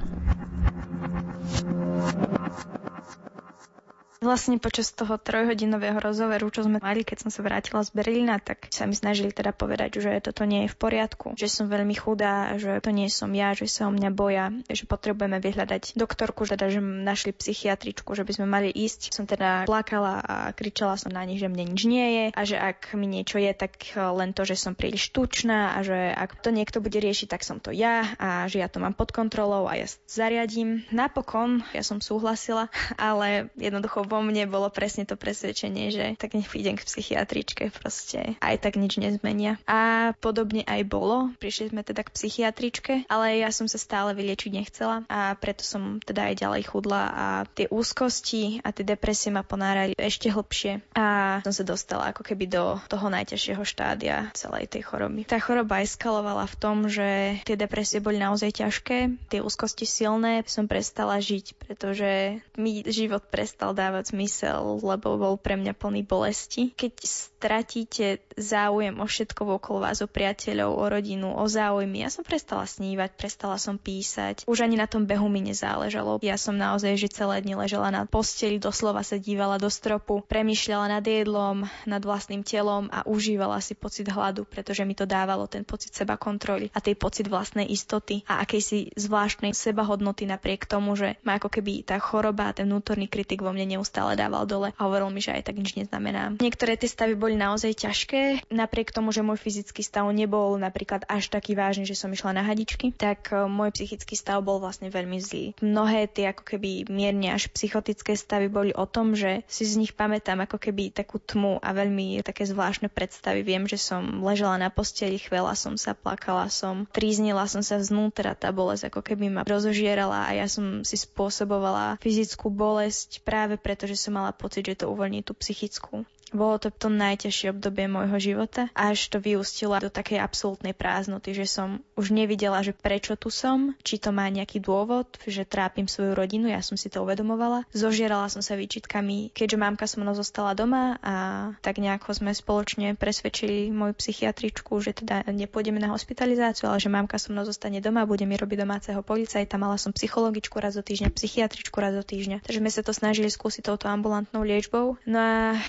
Vlastne počas toho trojhodinového rozhovoru, čo sme mali, keď som sa vrátila z Berlína, tak sa mi snažili teda povedať, že toto nie je v poriadku, že som veľmi chudá, že to nie som ja, že sa o mňa boja, že potrebujeme vyhľadať doktorku, že teda že našli psychiatričku, že by sme mali ísť. Som teda plakala a kričala som na nich, že mne nič nie je a že ak mi niečo je, tak len to, že som príliš tučná a že ak to niekto bude riešiť, tak som to ja a že ja to mám pod kontrolou a ja zariadím. Napokon ja som súhlasila, ale jednoducho vo mne bolo presne to presvedčenie, že tak nech idem k psychiatričke, proste aj tak nič nezmenia. A podobne aj bolo. Prišli sme teda k psychiatričke, ale ja som sa stále vyliečiť nechcela a preto som teda aj ďalej chudla a tie úzkosti a tie depresie ma ponárali ešte hlbšie a som sa dostala ako keby do toho najťažšieho štádia celej tej choroby. Tá choroba eskalovala v tom, že tie depresie boli naozaj ťažké, tie úzkosti silné, som prestala žiť, pretože mi život prestal dávať zmysel, lebo bol pre mňa plný bolesti. Keď stratíte záujem o všetko okolo vás, o priateľov, o rodinu, o záujmy, ja som prestala snívať, prestala som písať. Už ani na tom behu mi nezáležalo. Ja som naozaj, že celé dni ležela na posteli, doslova sa dívala do stropu, premýšľala nad jedlom, nad vlastným telom a užívala si pocit hladu, pretože mi to dávalo ten pocit seba kontroly a ten pocit vlastnej istoty a akejsi zvláštnej sebahodnoty napriek tomu, že ma ako keby tá choroba a ten vnútorný kritik vo mne neustále dával dole a hovoril mi, že aj tak nič neznamená. Niektoré tie stavy boli naozaj ťažké, napriek tomu, že môj fyzický stav nebol napríklad až taký vážny, že som išla na hadičky, tak môj psychický stav bol vlastne veľmi zlý. Mnohé tie ako keby mierne až psychotické stavy boli o tom, že si z nich pamätám ako keby takú tmu a veľmi také zvláštne predstavy. Viem, že som ležela na posteli, chvela som sa, plakala som, tríznila som sa vznútra, tá bolesť ako keby ma rozožierala a ja som si spôsobovala fyzickú bolesť práve preto, že som mala pocit, že to uvoľní tú psychickú. Bolo to to najťažšie obdobie môjho života, až to vyústilo do takej absolútnej prázdnoty, že som už nevidela, že prečo tu som, či to má nejaký dôvod, že trápim svoju rodinu, ja som si to uvedomovala. Zožierala som sa výčitkami, keďže mamka so mnou zostala doma a tak nejako sme spoločne presvedčili moju psychiatričku, že teda nepôjdeme na hospitalizáciu, ale že mamka so mnou zostane doma, bude mi robiť domáceho policajta, mala som psychologičku raz do týždňa, psychiatričku raz do týždňa. Takže sme sa to snažili skúsiť touto ambulantnou liečbou. No a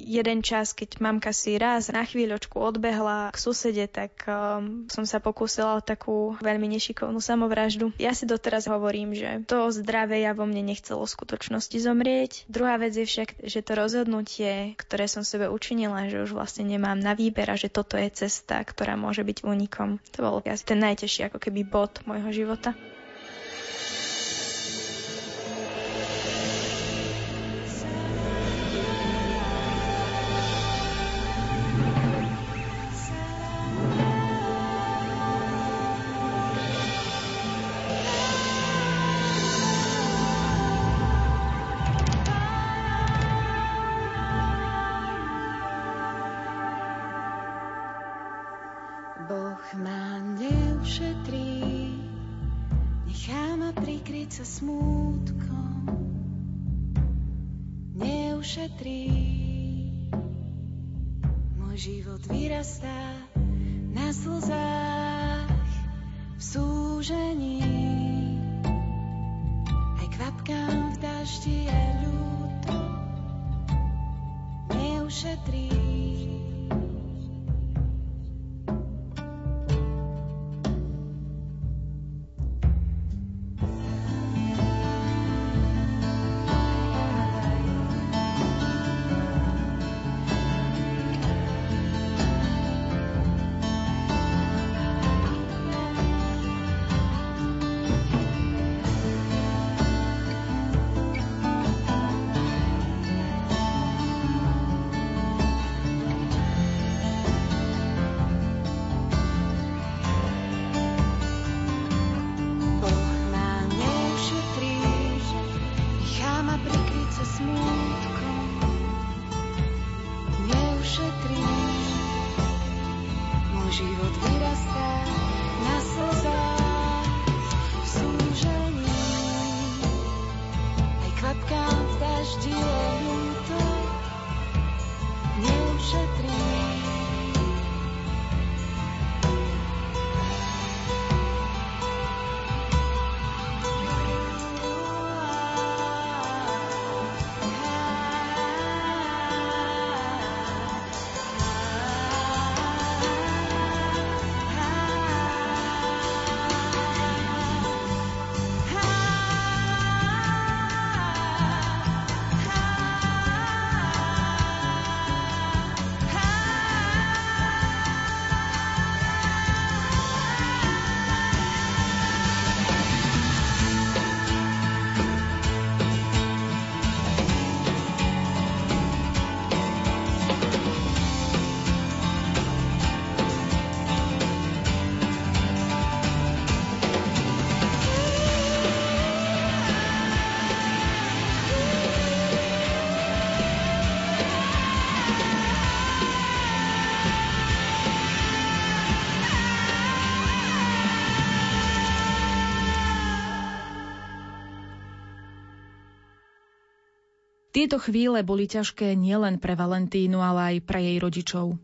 jeden čas, keď mamka si raz na chvíľočku odbehla k susede, tak um, som sa pokúsila o takú veľmi nešikovnú samovraždu. Ja si doteraz hovorím, že to zdravé ja vo mne nechcelo v skutočnosti zomrieť. Druhá vec je však, že to rozhodnutie, ktoré som sebe učinila, že už vlastne nemám na výber a že toto je cesta, ktorá môže byť únikom. To bol asi ten najťažší ako keby bod môjho života. Bye. Tieto chvíle boli ťažké nielen pre Valentínu, ale aj pre jej rodičov.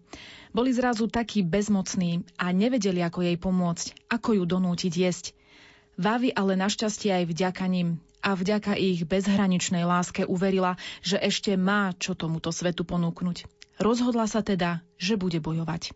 Boli zrazu takí bezmocní a nevedeli, ako jej pomôcť, ako ju donútiť jesť. Vavi ale našťastie aj vďaka nim a vďaka ich bezhraničnej láske uverila, že ešte má čo tomuto svetu ponúknuť. Rozhodla sa teda, že bude bojovať.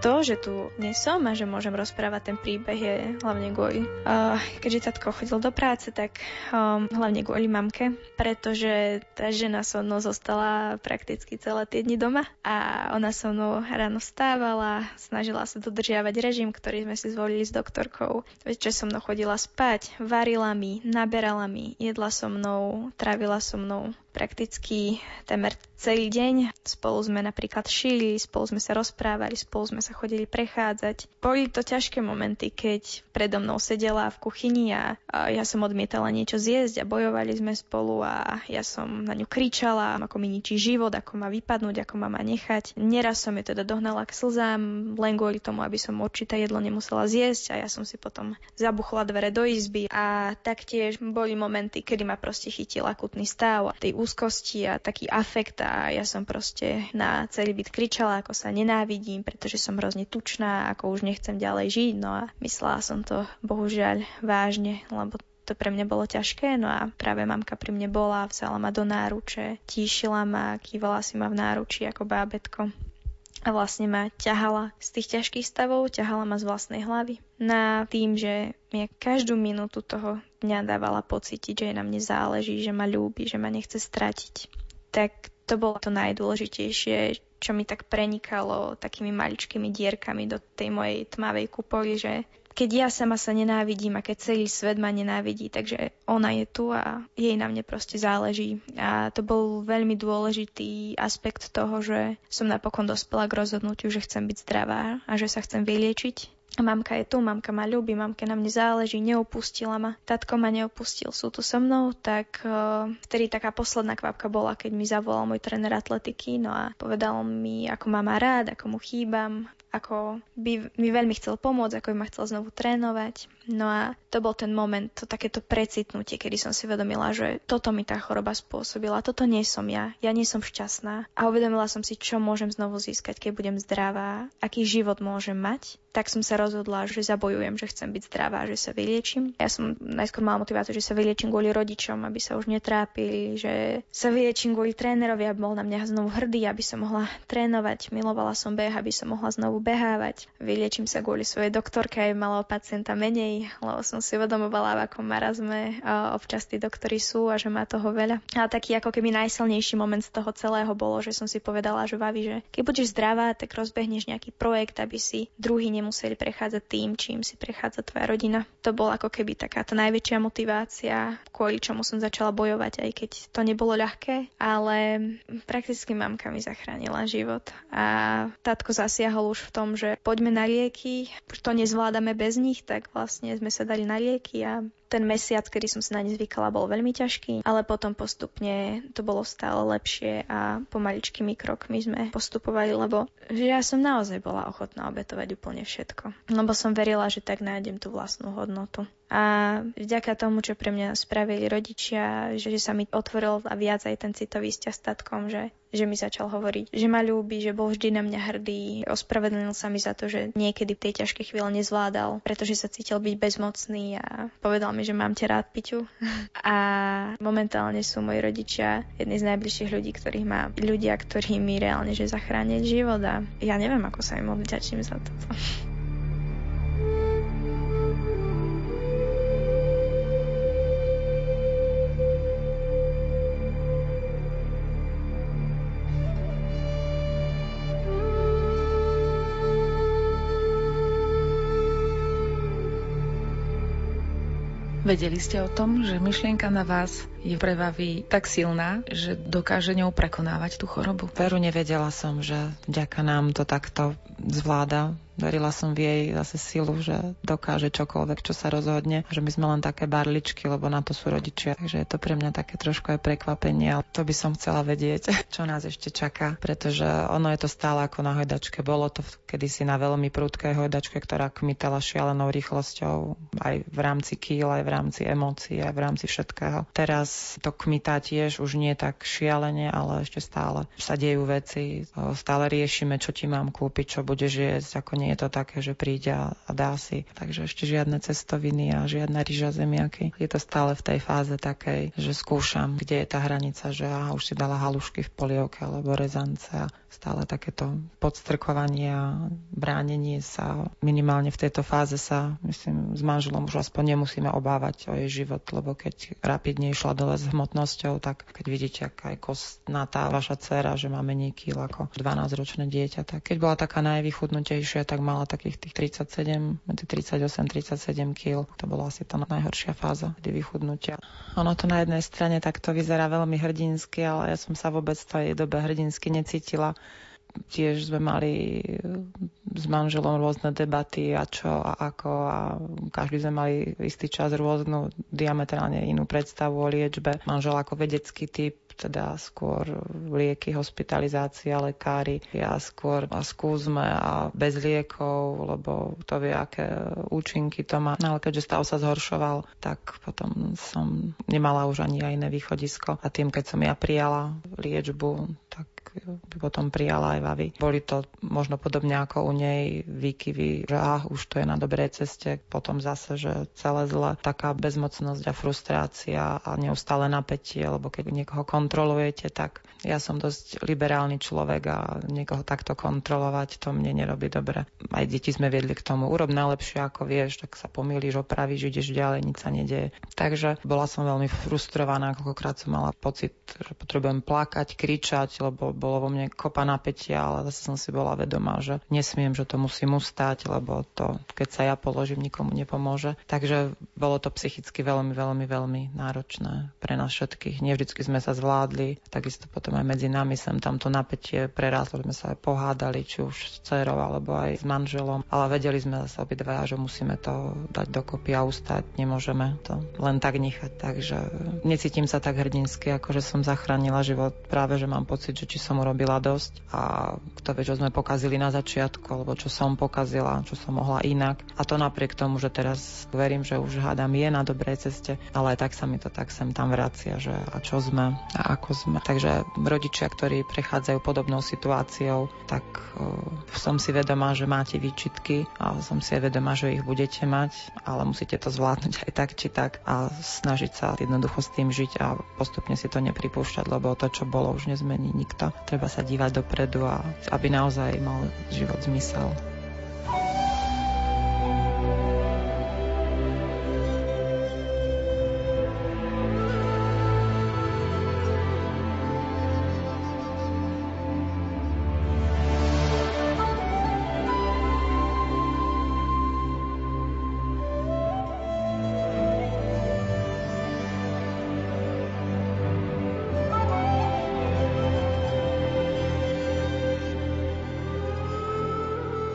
To, že tu nie som a že môžem rozprávať ten príbeh, je hlavne kvôli. Uh, keďže tatko chodil do práce, tak um, hlavne kvôli mamke, pretože tá žena so mnou zostala prakticky celé tie dni doma a ona so mnou ráno vstávala, snažila sa dodržiavať režim, ktorý sme si zvolili s doktorkou. Večer so mnou chodila spať, varila mi, naberala mi, jedla so mnou, trávila so mnou prakticky temer celý deň. Spolu sme napríklad šili, spolu sme sa rozprávali, spolu sme sa chodili prechádzať. Boli to ťažké momenty, keď predo mnou sedela v kuchyni a, a ja som odmietala niečo zjesť a bojovali sme spolu a ja som na ňu kričala, ako mi ničí život, ako má vypadnúť, ako má ma nechať. Neraz som ju teda dohnala k slzám, len kvôli tomu, aby som určité jedlo nemusela zjesť a ja som si potom zabuchla dvere do izby. A taktiež boli momenty, kedy ma proste chytil akutný stav tej úzkosti a taký afekt a ja som proste na celý byt kričala, ako sa nenávidím, pretože som hrozne tučná, ako už nechcem ďalej žiť. No a myslela som to bohužiaľ vážne, lebo to pre mňa bolo ťažké. No a práve mamka pri mne bola, vzala ma do náruče, tíšila ma, kývala si ma v náruči ako bábätko. A vlastne ma ťahala z tých ťažkých stavov, ťahala ma z vlastnej hlavy. Na tým, že mi každú minútu toho dňa dávala pocítiť, že jej na mne záleží, že ma ľúbi, že ma nechce stratiť. Tak to bolo to najdôležitejšie, čo mi tak prenikalo takými maličkými dierkami do tej mojej tmavej kupoli, že keď ja sama sa nenávidím a keď celý svet ma nenávidí, takže ona je tu a jej na mne proste záleží. A to bol veľmi dôležitý aspekt toho, že som napokon dospela k rozhodnutiu, že chcem byť zdravá a že sa chcem vyliečiť. Mamka je tu, mamka ma ľúbi, mamke na mne záleží, neopustila ma. Tatko ma neopustil, sú tu so mnou, tak uh, vtedy taká posledná kvapka bola, keď mi zavolal môj tréner atletiky, no a povedal mi, ako ma má rád, ako mu chýbam, ako by mi veľmi chcel pomôcť, ako by ma chcel znovu trénovať. No a to bol ten moment, to takéto precitnutie, kedy som si uvedomila, že toto mi tá choroba spôsobila, toto nie som ja, ja nie som šťastná. A uvedomila som si, čo môžem znovu získať, keď budem zdravá, aký život môžem mať. Tak som sa rozhodla, že zabojujem, že chcem byť zdravá, že sa vyliečím. Ja som najskôr mala motiváciu, že sa vyliečím kvôli rodičom, aby sa už netrápili, že sa vyliečím kvôli trénerovi, aby bol na mňa znovu hrdý, aby som mohla trénovať. Milovala som beh, aby som mohla znovu behávať. Vyliečím sa kvôli svojej doktorke, aj malého pacienta menej, lebo som si uvedomovala, v akom marazme občas tí doktori sú a že má toho veľa. A taký ako keby najsilnejší moment z toho celého bolo, že som si povedala, že Vavi, že keď budeš zdravá, tak rozbehneš nejaký projekt, aby si druhý nemuseli prechádzať tým, čím si prechádza tvoja rodina. To bola ako keby taká tá najväčšia motivácia, kvôli čomu som začala bojovať, aj keď to nebolo ľahké, ale prakticky mamka mi zachránila život. A tatko zasiahol už v tom, že poďme na lieky, to nezvládame bez nich, tak vlastne sme sa dali na lieky a ten mesiac, kedy som sa na ne zvykala, bol veľmi ťažký, ale potom postupne to bolo stále lepšie a pomaličkými krokmi sme postupovali, lebo že ja som naozaj bola ochotná obetovať úplne všetko. Lebo som verila, že tak nájdem tú vlastnú hodnotu. A vďaka tomu, čo pre mňa spravili rodičia, že, že sa mi otvoril a viac aj ten citový vzťah s tatkom, že, že mi začal hovoriť, že ma ľúbi, že bol vždy na mňa hrdý, ospravedlnil sa mi za to, že niekedy v tej ťažkej chvíle nezvládal, pretože sa cítil byť bezmocný a povedal mi, že mám ťa rád, Piťu. A momentálne sú moji rodičia jedni z najbližších ľudí, ktorých mám. Ľudia, ktorí mi reálne že zachránili život a ja neviem, ako sa im odvďačím za to. Vedeli ste o tom, že myšlienka na vás je prevaví tak silná, že dokáže ňou prekonávať tú chorobu. Veru nevedela som, že vďaka nám to takto zvláda. Verila som v jej zase silu, že dokáže čokoľvek, čo sa rozhodne. Že my sme len také barličky, lebo na to sú rodičia. Takže je to pre mňa také trošku aj prekvapenie. To by som chcela vedieť, čo nás ešte čaká. Pretože ono je to stále ako na hojdačke. Bolo to kedysi na veľmi prudkej hojdačke, ktorá kmitala šialenou rýchlosťou. Aj v rámci kýl, aj v rámci emócií, aj v rámci všetkého. Teraz to kmitá tiež už nie tak šialene, ale ešte stále sa dejú veci. Stále riešime, čo ti mám kúpiť, čo budeš jesť, ako nie. Je to také, že príde a dá si. Takže ešte žiadne cestoviny a žiadna ryža, zemiaky. Je to stále v tej fáze takej, že skúšam, kde je tá hranica, že aha, už si dala halušky v polievke alebo rezance a stále takéto podstrkovanie a bránenie sa. Minimálne v tejto fáze sa, myslím, s manželom už aspoň nemusíme obávať o jej život, lebo keď rapidne išla dole s hmotnosťou, tak keď vidíte, aká je kostná tá vaša dcéra, že má menej kýl ako dvanásťročné dieťa, tak keď bola taká najvychudnutejšia, tak mala takých tých tridsaťsedem, medzi tridsaťosem tridsaťsedem kg. To bola asi tá najhoršia fáza, kedy vychudnutia. Ono to na jednej strane takto vyzerá veľmi hrdinsky, ale ja som sa vôbec v tej dobe hrdinsky necítila. Tiež sme mali s manželom rôzne debaty a čo a ako a každý sme mali istý čas rôznu diametrálne inú predstavu o liečbe. Manžel ako vedecký typ, teda skôr lieky, hospitalizácia, lekári. Ja skôr a skúsme a bez liekov, lebo to vie, aké účinky to má. No ale keďže stav sa zhoršoval, tak potom som nemala už ani iné východisko. A tým, keď som ja prijala liečbu, tak by potom prijala aj Vavi. Boli to možno podobne ako u nej výkyvy, že ah, už to je na dobrej ceste, potom zase, že celé zle, taká bezmocnosť a frustrácia a neustále napätie, lebo keď niekoho kontrolujete, tak ja som dosť liberálny človek a niekoho takto kontrolovať, to mne nerobí dobre. Aj deti sme viedli k tomu, urob najlepšie ako vieš, tak sa pomýliš, opravíš, ideš ďalej, nič sa nedieje. Takže bola som veľmi frustrovaná, koľkokrát som mala pocit, že potrebujem plakať, kričať, lebo bolo vo mne kopa napätia, ale zase som si bola vedomá, že nesmiem, že to musím ustať, lebo to, keď sa ja položím, nikomu nepomôže. Takže bolo to psychicky veľmi, veľmi, veľmi náročné pre nás všetkých. Nie vždycky sme sa zvládli, takisto potom aj medzi nami sem tamto napätie preráslo, sme sa aj pohádali, či už s dcerou, alebo aj s manželom, ale vedeli sme zase obidva, že musíme to dať dokopy a ustať, nemôžeme to len tak nechať. Takže necítim sa tak hrdinsky, ako že som zachránila život, práve že mám pocit, že či som urobila dosť a kto vie, čo sme pokazili na začiatku, alebo čo som pokazila, čo som mohla inak. A to napriek tomu, že teraz verím, že už hádam je na dobrej ceste, ale aj tak sa mi to tak sem tam vracia, že a čo sme a ako sme. Takže rodičia, ktorí prechádzajú podobnou situáciou, tak uh, som si vedomá, že máte výčitky a som si vedomá, že ich budete mať, ale musíte to zvládnuť aj tak, či tak a snažiť sa jednoducho s tým žiť a postupne si to nepripúšťať, lebo to, čo bolo, už nezmení nikto. Treba sa dívať dopredu a aby naozaj mal život zmysel.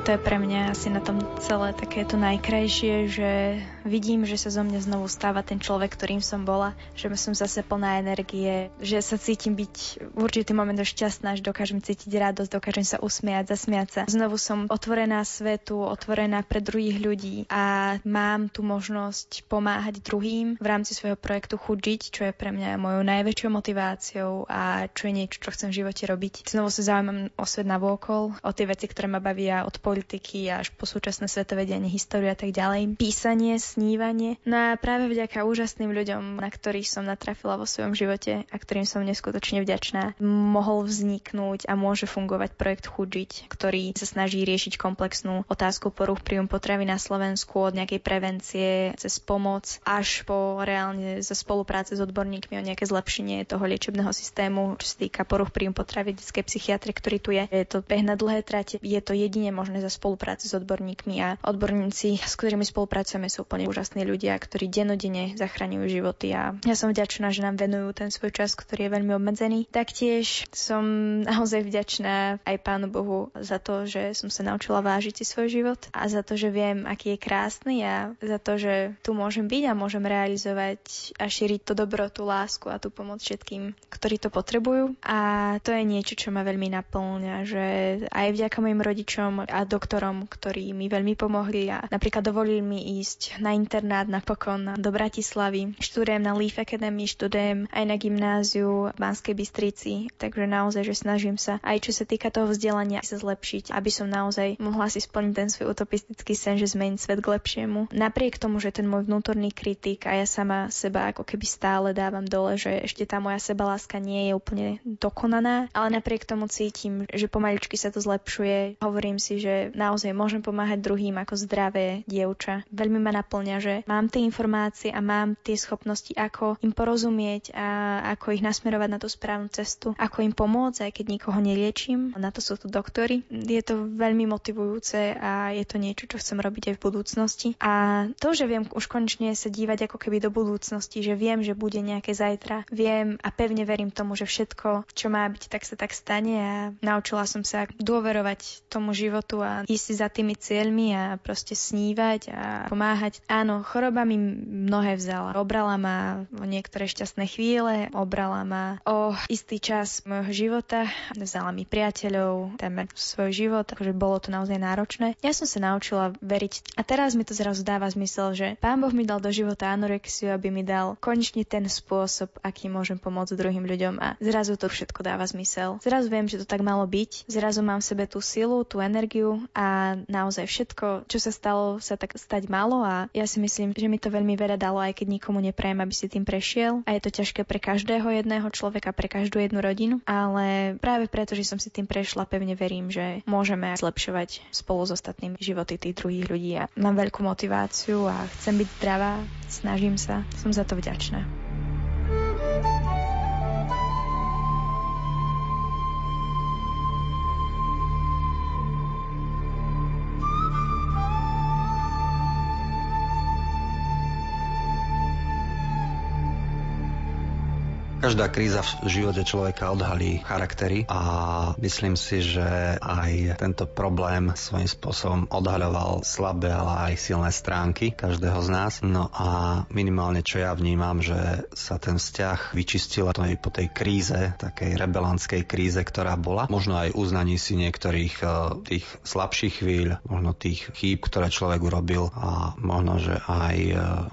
To je pre mňa asi na tom celé také to najkrajšie, že vidím, že sa zo mňa znovu stáva ten človek, ktorým som bola, že som zase plná energie, že sa cítim byť v určitý moment šťastná, že dokážem cítiť radosť, dokážem sa usmiať, zasmiať sa. Znovu som otvorená svetu, otvorená pre druhých ľudí a mám tu možnosť pomáhať druhým v rámci svojho projektu Chudžiť, čo je pre mňa mojou najväčšou motiváciou a čo je niečo, čo chcem v živote robiť. Znovu sa zaujímam o svet navôkol, o tie veci, ktoré ma bavia, od politiky až po súčasné svetovedenie, históriu a tak ďalej, písanie, snívanie. No a práve vďaka úžasným ľuďom, na ktorých som natrafila vo svojom živote a ktorým som neskutočne vďačná, mohol vzniknúť a môže fungovať projekt Chudžiť, ktorý sa snaží riešiť komplexnú otázku porúch príjmu potravy na Slovensku od nejakej prevencie cez pomoc až po reálne za spolupráce s odborníkmi o nejaké zlepšenie toho liečebného systému, čo sa týka porúch príjmu potravy, detskej psychiatrie, ktorý tu je. Je to beh na dlhé trate, je to jedine možné za spoluprácu s odborníkmi a odborníci, s ktorými spolupracujeme, sú úplne úžasní ľudia, ktorí dennodenne zachraňujú životy a ja som vďačná, že nám venujú ten svoj čas, ktorý je veľmi obmedzený. Taktiež som naozaj vďačná aj Pánu Bohu za to, že som sa naučila vážiť si svoj život a za to, že viem, aký je krásny a za to, že tu môžem byť a môžem realizovať a šíriť to dobro, tú lásku a tú pomoc všetkým, ktorí to potrebujú. A to je niečo, čo ma veľmi naplňa, že aj vďaka mojim rodičom a doktorom, ktorí mi veľmi pomohli a napríklad dovolili mi ísť na internát napokon do Bratislavy. Študujem na Leaf Academy, študujem aj na gymnáziu v Banskej Bystrici, takže naozaj, že snažím sa aj čo sa týka toho vzdelania sa zlepšiť, aby som naozaj mohla si splniť ten svoj utopistický sen, že zmeniť svet k lepšiemu. Napriek tomu, že ten môj vnútorný kritik a ja sama seba ako keby stále dávam dole, že ešte tá moja sebaláska nie je úplne dokonaná, ale napriek tomu cítim, že pomaličky sa to zlepšuje. Hovorím si, že naozaj môžem pomáhať druhým ako zdravé dievča. Veľmi ma naplňa, že mám tie informácie a mám tie schopnosti, ako im porozumieť a ako ich nasmerovať na tú správnu cestu, ako im pomôcť, aj keď nikoho neliečím. Na to sú tu doktori. Je to veľmi motivujúce a je to niečo, čo chcem robiť aj v budúcnosti. A to, že viem už konečne sa dívať ako keby do budúcnosti, že viem, že bude nejaké zajtra. Viem a pevne verím tomu, že všetko, čo má byť, tak sa tak stane a naučila som sa dôverovať tomu životu a ísť si za tými cieľmi a proste snívať a pomáhať. Áno, choroba mi mnohé vzala. Obrala ma o niektoré šťastné chvíle, obrala ma o istý čas môjho života, vzala mi priateľov, témer svoj život, takže bolo to naozaj náročné. Ja som sa naučila veriť a teraz mi to zrazu dáva zmysel, že Pán Boh mi dal do života anorexiu, aby mi dal konečne ten spôsob, aký môžem pomôcť druhým ľuďom a zrazu to všetko dáva zmysel. Zrazu viem, že to tak malo byť, zrazu mám v sebe tú silu, tú energiu a naozaj všetko, čo sa stalo, sa tak stať malo a ja si myslím, že mi to veľmi veľa dalo, aj keď nikomu neprajem, aby si tým prešiel a je to ťažké pre každého jedného človeka, pre každú jednu rodinu, ale práve preto, že som si tým prešla, pevne verím, že môžeme zlepšovať spolu s ostatnými životy tých druhých ľudí a mám veľkú motiváciu a chcem byť zdravá, snažím sa, som za to vďačná. Každá kríza v živote človeka odhalí charaktery a myslím si, že aj tento problém svojím spôsobom odhaľoval slabé, ale aj silné stránky každého z nás. No a minimálne, čo ja vnímam, že sa ten vzťah vyčistil to po tej kríze, takej rebelantskej kríze, ktorá bola. Možno aj uznaní si niektorých tých slabších chvíľ, možno tých chýb, ktoré človek urobil a možno, že aj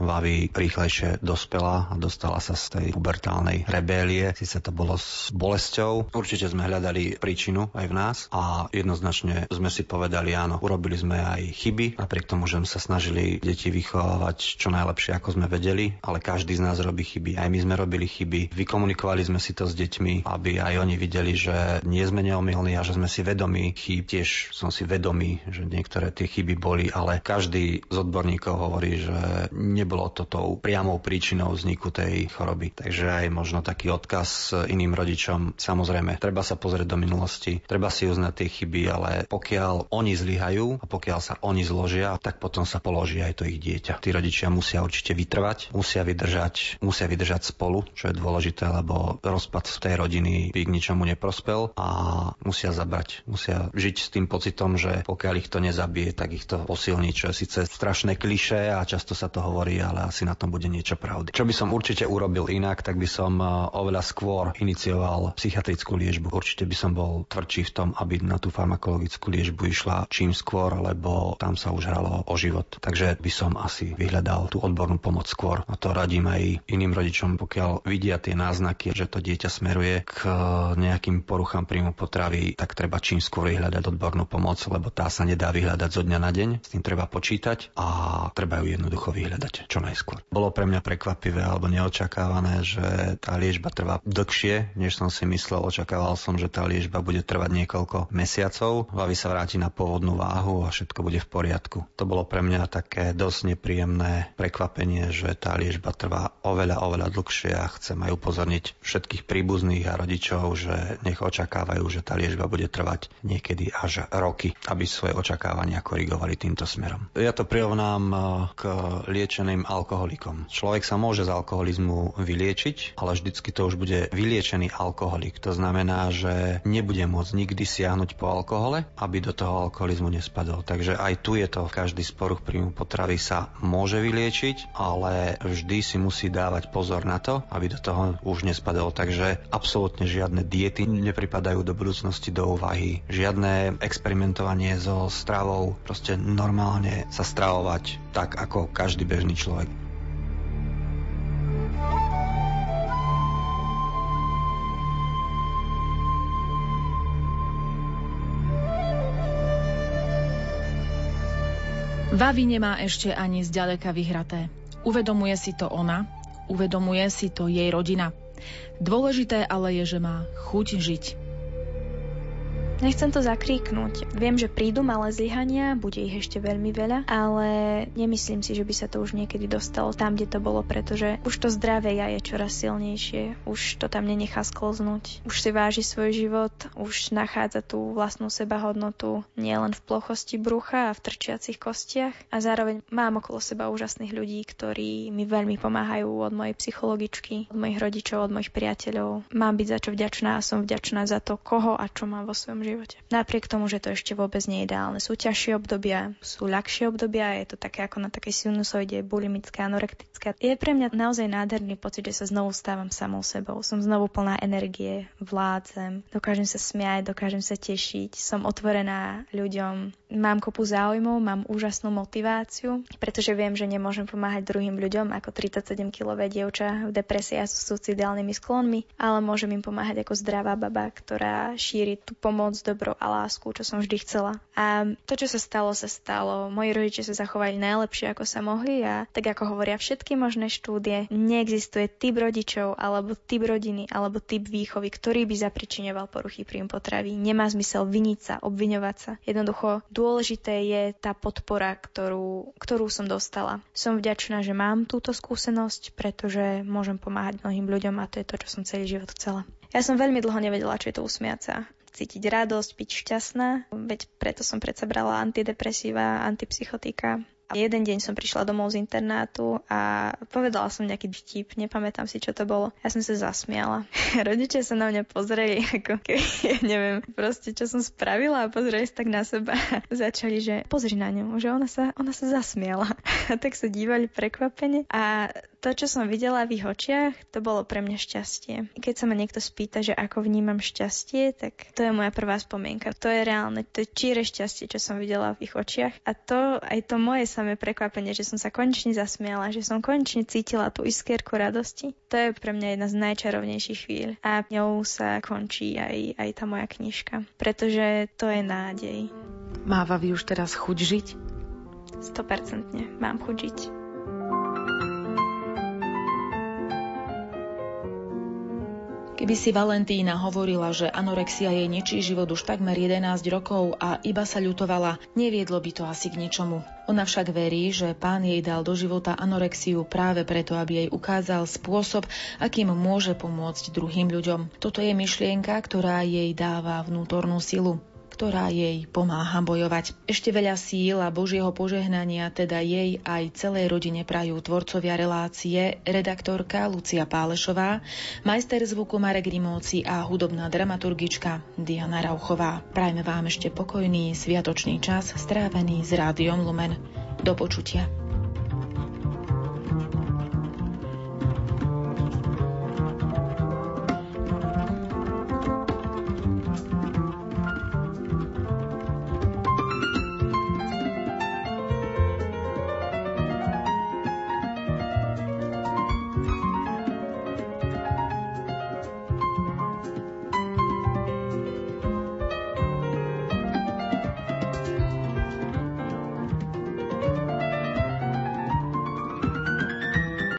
Vavi rýchlejšie dospela a dostala sa z tej pubertálnej rebelantskej Belie, síce to bolo s bolesťou. Určite sme hľadali príčinu aj v nás a jednoznačne sme si povedali áno, urobili sme aj chyby, napriek tomu, že sme sa snažili deti vychovávať čo najlepšie, ako sme vedeli, ale každý z nás robí chyby. Aj my sme robili chyby. Vykomunikovali sme si to s deťmi, aby aj oni videli, že nie sme neomylní a že sme si vedomí chýb. Tiež som si vedomý, že niektoré tie chyby boli, ale každý z odborníkov hovorí, že nebolo to tou priamou príčinou vzniku tej choroby. Takže aj možno taký odkaz iným rodičom. Samozrejme, treba sa pozrieť do minulosti, treba si uznať tie chyby, ale pokiaľ oni zlyhajú a pokiaľ sa oni zložia, tak potom sa položí aj to ich dieťa. Tí rodičia musia určite vytrvať, musia vydržať, musia vydržať spolu, čo je dôležité, lebo rozpad v tej rodiny by k ničomu neprospel a musia zabrať. Musia žiť s tým pocitom, že pokiaľ ich to nezabije, tak ich to posilní, čo je síce strašné klišé a často sa to hovorí, ale asi na tom bude niečo pravdy. Čo by som určite urobil inak, tak by som oveľa skôr inicioval psychiatrickú liečbu. Určite by som bol tvrdší v tom, aby na tú farmakologickú liečbu išla čím skôr, lebo tam sa už hralo o život. Takže by som asi vyhľadal tú odbornú pomoc skôr. A to radím aj iným rodičom, pokiaľ vidia tie náznaky, že to dieťa smeruje k nejakým poruchám príjmu potravy, tak treba čím skôr vyhľadať odbornú pomoc, lebo tá sa nedá vyhľadať zo dňa na deň. S tým treba počítať a treba ju jednoducho vyhľadať čo najskôr. Bolo pre mňa prekvapivé alebo neočakávané, že tá liečba trvá dlhšie, než som si myslel. Očakával som, že tá liečba bude trvať niekoľko mesiacov. Hlavy sa vráti na pôvodnú váhu a všetko bude v poriadku. To bolo pre mňa také dosť nepríjemné prekvapenie, že tá liečba trvá oveľa, oveľa dlhšie a chcem aj upozorniť všetkých príbuzných a rodičov, že nech očakávajú, že tá liečba bude trvať niekedy až roky, aby svoje očakávania korigovali týmto smerom. Ja to prirovnám k liečeným alkoholikom. Človek sa môže z alkoholizmu vyliečiť, ale vždycky to už bude vyliečený alkoholik. To znamená, že nebude môcť nikdy siahnuť po alkohole, aby do toho alkoholizmu nespadol. Takže aj tu je to, každý z poruch príjmu potravy sa môže vyliečiť, ale vždy si musí dávať pozor na to, aby do toho už nespadol. Takže absolútne žiadne diety nepripadajú do budúcnosti do úvahy. Žiadne experimentovanie so stravou, proste normálne sa stravovať tak, ako každý bežný človek. Vavi nemá ešte ani zďaleka vyhraté. Uvedomuje si to ona, uvedomuje si to jej rodina. Dôležité ale je, že má chuť žiť. Nechcem to zakríknuť. Viem, že prídu malé zlyhania, bude ich ešte veľmi veľa, ale nemyslím si, že by sa to už niekedy dostalo tam, kde to bolo, pretože už to zdravé ja je čoraz silnejšie, už to tam nenechá sklznúť. Už si váži svoj život, už nachádza tú vlastnú sebahodnotu nielen v plochosti brucha a v trčiacich kostiach. A zároveň mám okolo seba úžasných ľudí, ktorí mi veľmi pomáhajú, od mojej psychologičky, od mojich rodičov, od mojich priateľov. Mám byť za čo vďačná a som vďačná za to, koho a čo mám vo svojom živote. Napriek tomu, že to ešte vôbec nie je ideálne. Sú ťažšie obdobia, sú ľahšie obdobia, je to také ako na takej sinusoide, bulimická, anorektická. Je pre mňa naozaj nádherný pocit, že sa znovu stávam samou sebou. Som znovu plná energie, vládzem, dokážem sa smiať, dokážem sa tešiť, som otvorená ľuďom. Mám kopu záujmov, mám úžasnú motiváciu, pretože viem, že nemôžem pomáhať druhým ľuďom ako tridsaťsedemkilové dievča v depresii a s suicidálnymi sklonmi, ale môžem im pomáhať ako zdravá baba, ktorá šíri tú pomoc, dobro a lásku, čo som vždy chcela. A to, čo sa stalo, sa stalo. Moji rodičia sa zachovali najlepšie, ako sa mohli a tak, ako hovoria všetky možné štúdie, neexistuje typ rodičov, alebo typ rodiny, alebo typ výchovy, ktorý by zapričiňoval poruchy príjmu potravy. Nemá zmysel viniť sa, obviňovať sa. Jednoducho dôležité je tá podpora, ktorú, ktorú som dostala. Som vďačná, že mám túto skúsenosť, pretože môžem pomáhať mnohým ľuďom a to je to, čo som celý život chcela. Ja som veľmi dlho nevedela, čo je to usmiať sa. Cítiť radosť, byť šťastná, veď preto som predsa brala antidepresíva, antipsychotika. A jeden deň som prišla domov z internátu a povedala som nejaký vtip, nepamätám si, čo to bolo. Ja som sa zasmiala. Rodičia sa na mňa pozreli, ako keby, ja neviem, proste, čo som spravila a pozreli sa tak na seba. Začali, že pozri na ňu, že ona sa, ona sa zasmiala. A tak sa dívali prekvapene a to, čo som videla v ich očiach, to bolo pre mňa šťastie. Keď sa ma niekto spýta, že ako vnímam šťastie, tak to je moja prvá spomienka. To je reálne, to je číre šťastie, čo som videla v ich očiach. A to aj to moje samé prekvapenie, že som sa konečne zasmiala, že som konečne cítila tú iskierku radosti. To je pre mňa jedna z najčarovnejších chvíľ. A ňou sa končí aj, aj tá moja knižka. Pretože to je nádej. Má Vavi už teraz chuť žiť? sto percent mám chuť žiť. Keby si Valentína hovorila, že anorexia jej ničí život už takmer jedenásť rokov a iba sa ľutovala, neviedlo by to asi k ničomu. Ona však verí, že Pán jej dal do života anorexiu práve preto, aby jej ukázal spôsob, akým môže pomôcť druhým ľuďom. Toto je myšlienka, ktorá jej dáva vnútornú silu, ktorá jej pomáha bojovať. Ešte veľa síl a Božieho požehnania teda jej aj celej rodine prajú tvorcovia relácie, redaktorka Lucia Pálešová, majster zvuku Marek Rimovci a hudobná dramaturgička Diana Rauchová. Prajme vám ešte pokojný sviatočný čas strávený s Rádiom Lumen. Do počutia.